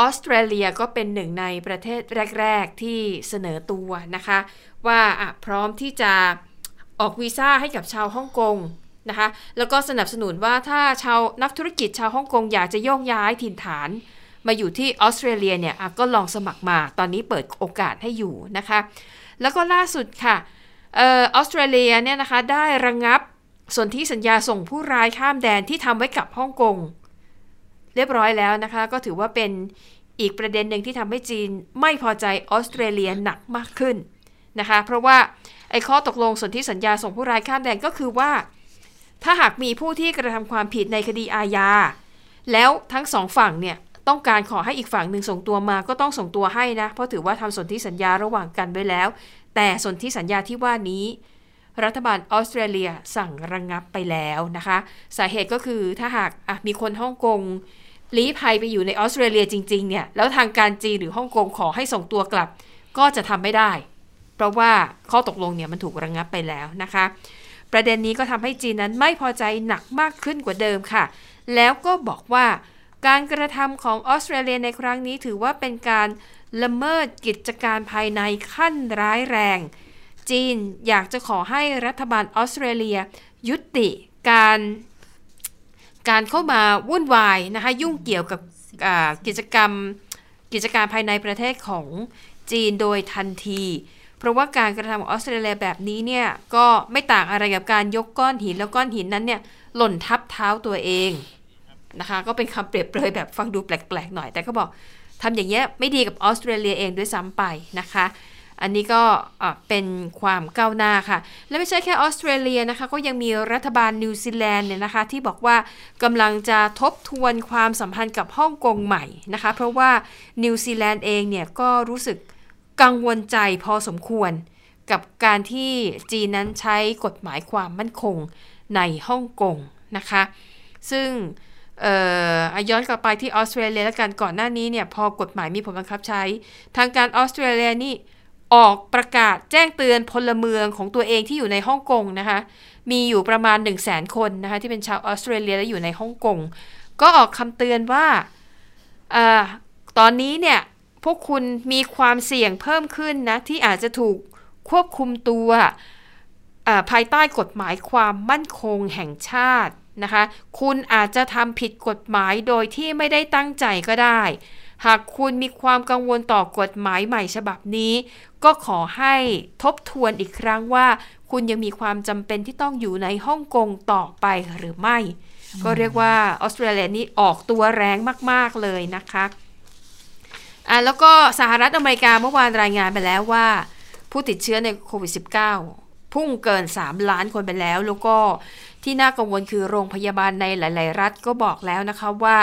ออสเตรเลียก็เป็นหนึ่งในประเทศแรกๆที่เสนอตัวนะคะว่าพร้อมที่จะออกวีซ่าให้กับชาวฮ่องกงนะคะแล้วก็สนับสนุนว่าถ้าชาวนักธุรกิจชาวฮ่องกงอยากจะโยกย้ายถิ่นฐานมาอยู่ที่ออสเตรเลียเนี่ยก็ลองสมัครมาตอนนี้เปิดโอกาสให้อยู่นะคะแล้วก็ล่าสุดค่ะออสเตรเลียเนี่ยนะคะได้ระงับสนธิสัญญาส่งผู้ร้ายข้ามแดนที่ทำไว้กับฮ่องกงเรียบร้อยแล้วนะคะก็ถือว่าเป็นอีกประเด็นหนึ่งที่ทำให้จีนไม่พอใจออสเตรเลียหนักมากขึ้นนะคะเพราะว่าไอ้ข้อตกลงสนธิสัญญาส่งผู้ร้ายข้ามแดนก็คือว่าถ้าหากมีผู้ที่กระทำความผิดในคดีอาญาแล้วทั้งสองฝั่งเนี่ยต้องการขอให้อีกฝั่งหนึ่งส่งตัวมาก็ต้องส่งตัวให้นะเพราะถือว่าทำสนธิสัญญาระหว่างกันไว้แล้วแต่สนธิสัญญาที่ว่านี้รัฐบาลออสเตรเลียสั่งระงับไปแล้วนะคะสาเหตุก็คือถ้าหากมีคนฮ่องกงลี้ภัยไปอยู่ในออสเตรเลียจริงๆเนี่ยแล้วทางการจีนหรือฮ่องกงขอให้ส่งตัวกลับก็จะทำไม่ได้เพราะว่าข้อตกลงเนี่ยมันถูกระงับไปแล้วนะคะประเด็นนี้ก็ทำให้จีนนั้นไม่พอใจหนักมากขึ้นกว่าเดิมค่ะแล้วก็บอกว่าการกระทำของออสเตรเลียในครั้งนี้ถือว่าเป็นการละเมิดกิจการภายในขั้นร้ายแรงจีนอยากจะขอให้รัฐบาลออสเตรเลียยุติการเข้ามาวุ่นวายนะคะยุ่งเกี่ยวกับกิจการภายในประเทศของจีนโดยทันทีเพราะว่าการกระทำของออสเตรเลียแบบนี้เนี่ยก็ไม่ต่างอะไรกับการยกก้อนหินแล้วก้อนหินนั้นเนี่ยหล่นทับเท้าตัวเองนะคะก็เป็นคำเปรียบเปรยแบบฟังดูแปลกๆหน่อยแต่ก็บอกทำอย่างเงี้ยไม่ดีกับออสเตรเลียเองด้วยซ้ำไปนะคะอันนี้ก็เป็นความก้าวหน้าค่ะและไม่ใช่แค่ออสเตรเลียนะคะก็ยังมีรัฐบาลนิวซีแลนด์เนี่ยนะคะที่บอกว่ากำลังจะทบทวนความสัมพันธ์กับฮ่องกงใหม่นะคะเพราะว่านิวซีแลนด์เองเนี่ยก็รู้สึกกังวลใจพอสมควรกับการที่จีนนั้นใช้กฎหมายความมั่นคงในฮ่องกงนะคะซึ่งย้อนกลับไปที่ออสเตรเลียแล้วกันก่อนหน้านี้เนี่ยพอกฎหมายมีผลบังคับใช้ทางการออสเตรเลียนี่ออกประกาศแจ้งเตือนพลเมืองของตัวเองที่อยู่ในฮ่องกงนะคะมีอยู่ประมาณ 100,000 คนนะคะที่เป็นชาวออสเตรเลียและอยู่ในฮ่องกงก็ออกคำเตือนว่าตอนนี้เนี่ยพวกคุณมีความเสี่ยงเพิ่มขึ้นนะที่อาจจะถูกควบคุมตัวภายใต้กฎหมายความมั่นคงแห่งชาตินะคะคุณอาจจะทำผิดกฎหมายโดยที่ไม่ได้ตั้งใจก็ได้หากคุณมีความกังวลต่อกฎหมายใหม่ฉบับนี้ก็ขอให้ทบทวนอีกครั้งว่าคุณยังมีความจำเป็นที่ต้องอยู่ในฮ่องกงต่อไปหรือไม่ก็เรียกว่าออสเตรเลียนี่ออกตัวแรงมากๆเลยนะคะแล้วก็สหรัฐอเมริกาเมื่อวานรายงานไปแล้วว่าผู้ติดเชื้อในโควิด -19 พุ่งเกิน 3 ล้านคนไปแล้วก็ที่น่ากังวลคือโรงพยาบาลในหลายๆรัฐก็บอกแล้วนะคะว่า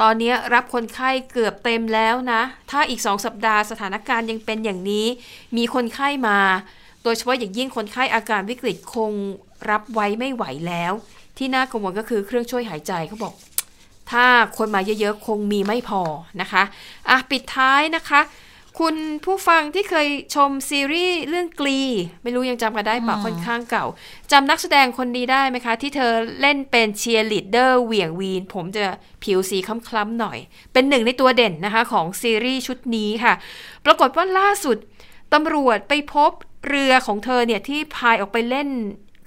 ตอนนี้รับคนไข้เกือบเต็มแล้วนะถ้าอีก2สัปดาห์สถานการณ์ยังเป็นอย่างนี้มีคนไข้มาโดยเฉพาะอย่างยิ่งคนไข้อาการวิกฤตคงรับไว้ไม่ไหวแล้วที่น่ากังวลก็คือเครื่องช่วยหายใจเขาบอก ถ้าคนมาเยอะๆคงมีไม่พอนะคะอ่ะปิดท้ายนะคะคุณผู้ฟังที่เคยชมซีรีส์เรื่องกลีไม่รู้ยังจำกันได้ป่ะค่อนข้างเก่าจำนักแสดงคนนี้ได้ไหมคะที่เธอเล่นเป็นเชียร์ลีดเดอร์เหวี่ยงวีนผมจะผิวสีคล้ำๆหน่อยเป็นหนึ่งในตัวเด่นนะคะของซีรีส์ชุดนี้ค่ะปรากฏว่าล่าสุดตำรวจไปพบเรือของเธอเนี่ยที่พายออกไปเล่น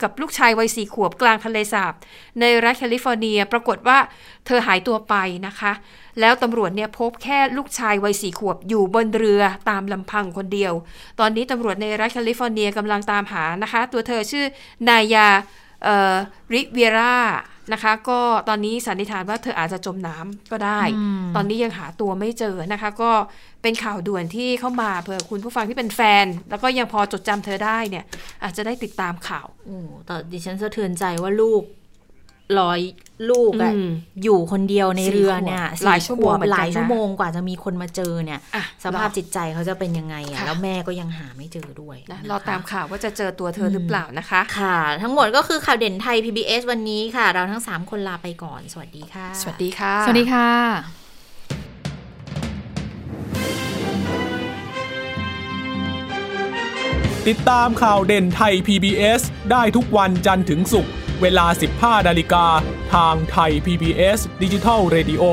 กับลูกชายวัย4 ขวบกลางทะเลสาบในรัฐแคลิฟอร์เนียปรากฏว่าเธอหายตัวไปนะคะแล้วตำรวจเนี่ยพบแค่ลูกชายวัย4 ขวบอยู่บนเรือตามลำพังคนเดียวตอนนี้ตำรวจในรัฐแคลิฟอร์เนียกำลังตามหานะคะตัวเธอชื่อนายาริเวียร่านะคะก็ตอนนี้สันนิษฐานว่าเธออาจจะจมน้ำก็ได้ตอนนี้ยังหาตัวไม่เจอนะคะก็เป็นข่าวด่วนที่เข้ามาเผื่อคุณผู้ฟังที่เป็นแฟนแล้วก็ยังพอจดจำเธอได้เนี่ยอาจจะได้ติดตามข่าวโอ้แต่ดิฉันสะเทือนใจว่าลูกอะอยู่คนเดียวในเรือเนี่ยหลายชั่วโมงกว่าจะมีคนมาเจอเนี่ยสภาพจิตใจเขาจะเป็นยังไงอะแล้วแม่ก็ยังหาไม่เจอด้วยรอตามข่าวว่าจะเจอตัวเธอหรือเปล่านะคะค่ะทั้งหมดก็คือข่าวเด่นไทย PBS วันนี้ค่ะเราทั้ง3คนลาไปก่อนสวัสดีค่ะสวัสดีค่ะสวัสดีค่ะติดตามข่าวเด่นไทย PBS ได้ทุกวันจันทร์ถึงศุกร์เวลา 15:00 น. ทางไทย PBS Digital Radio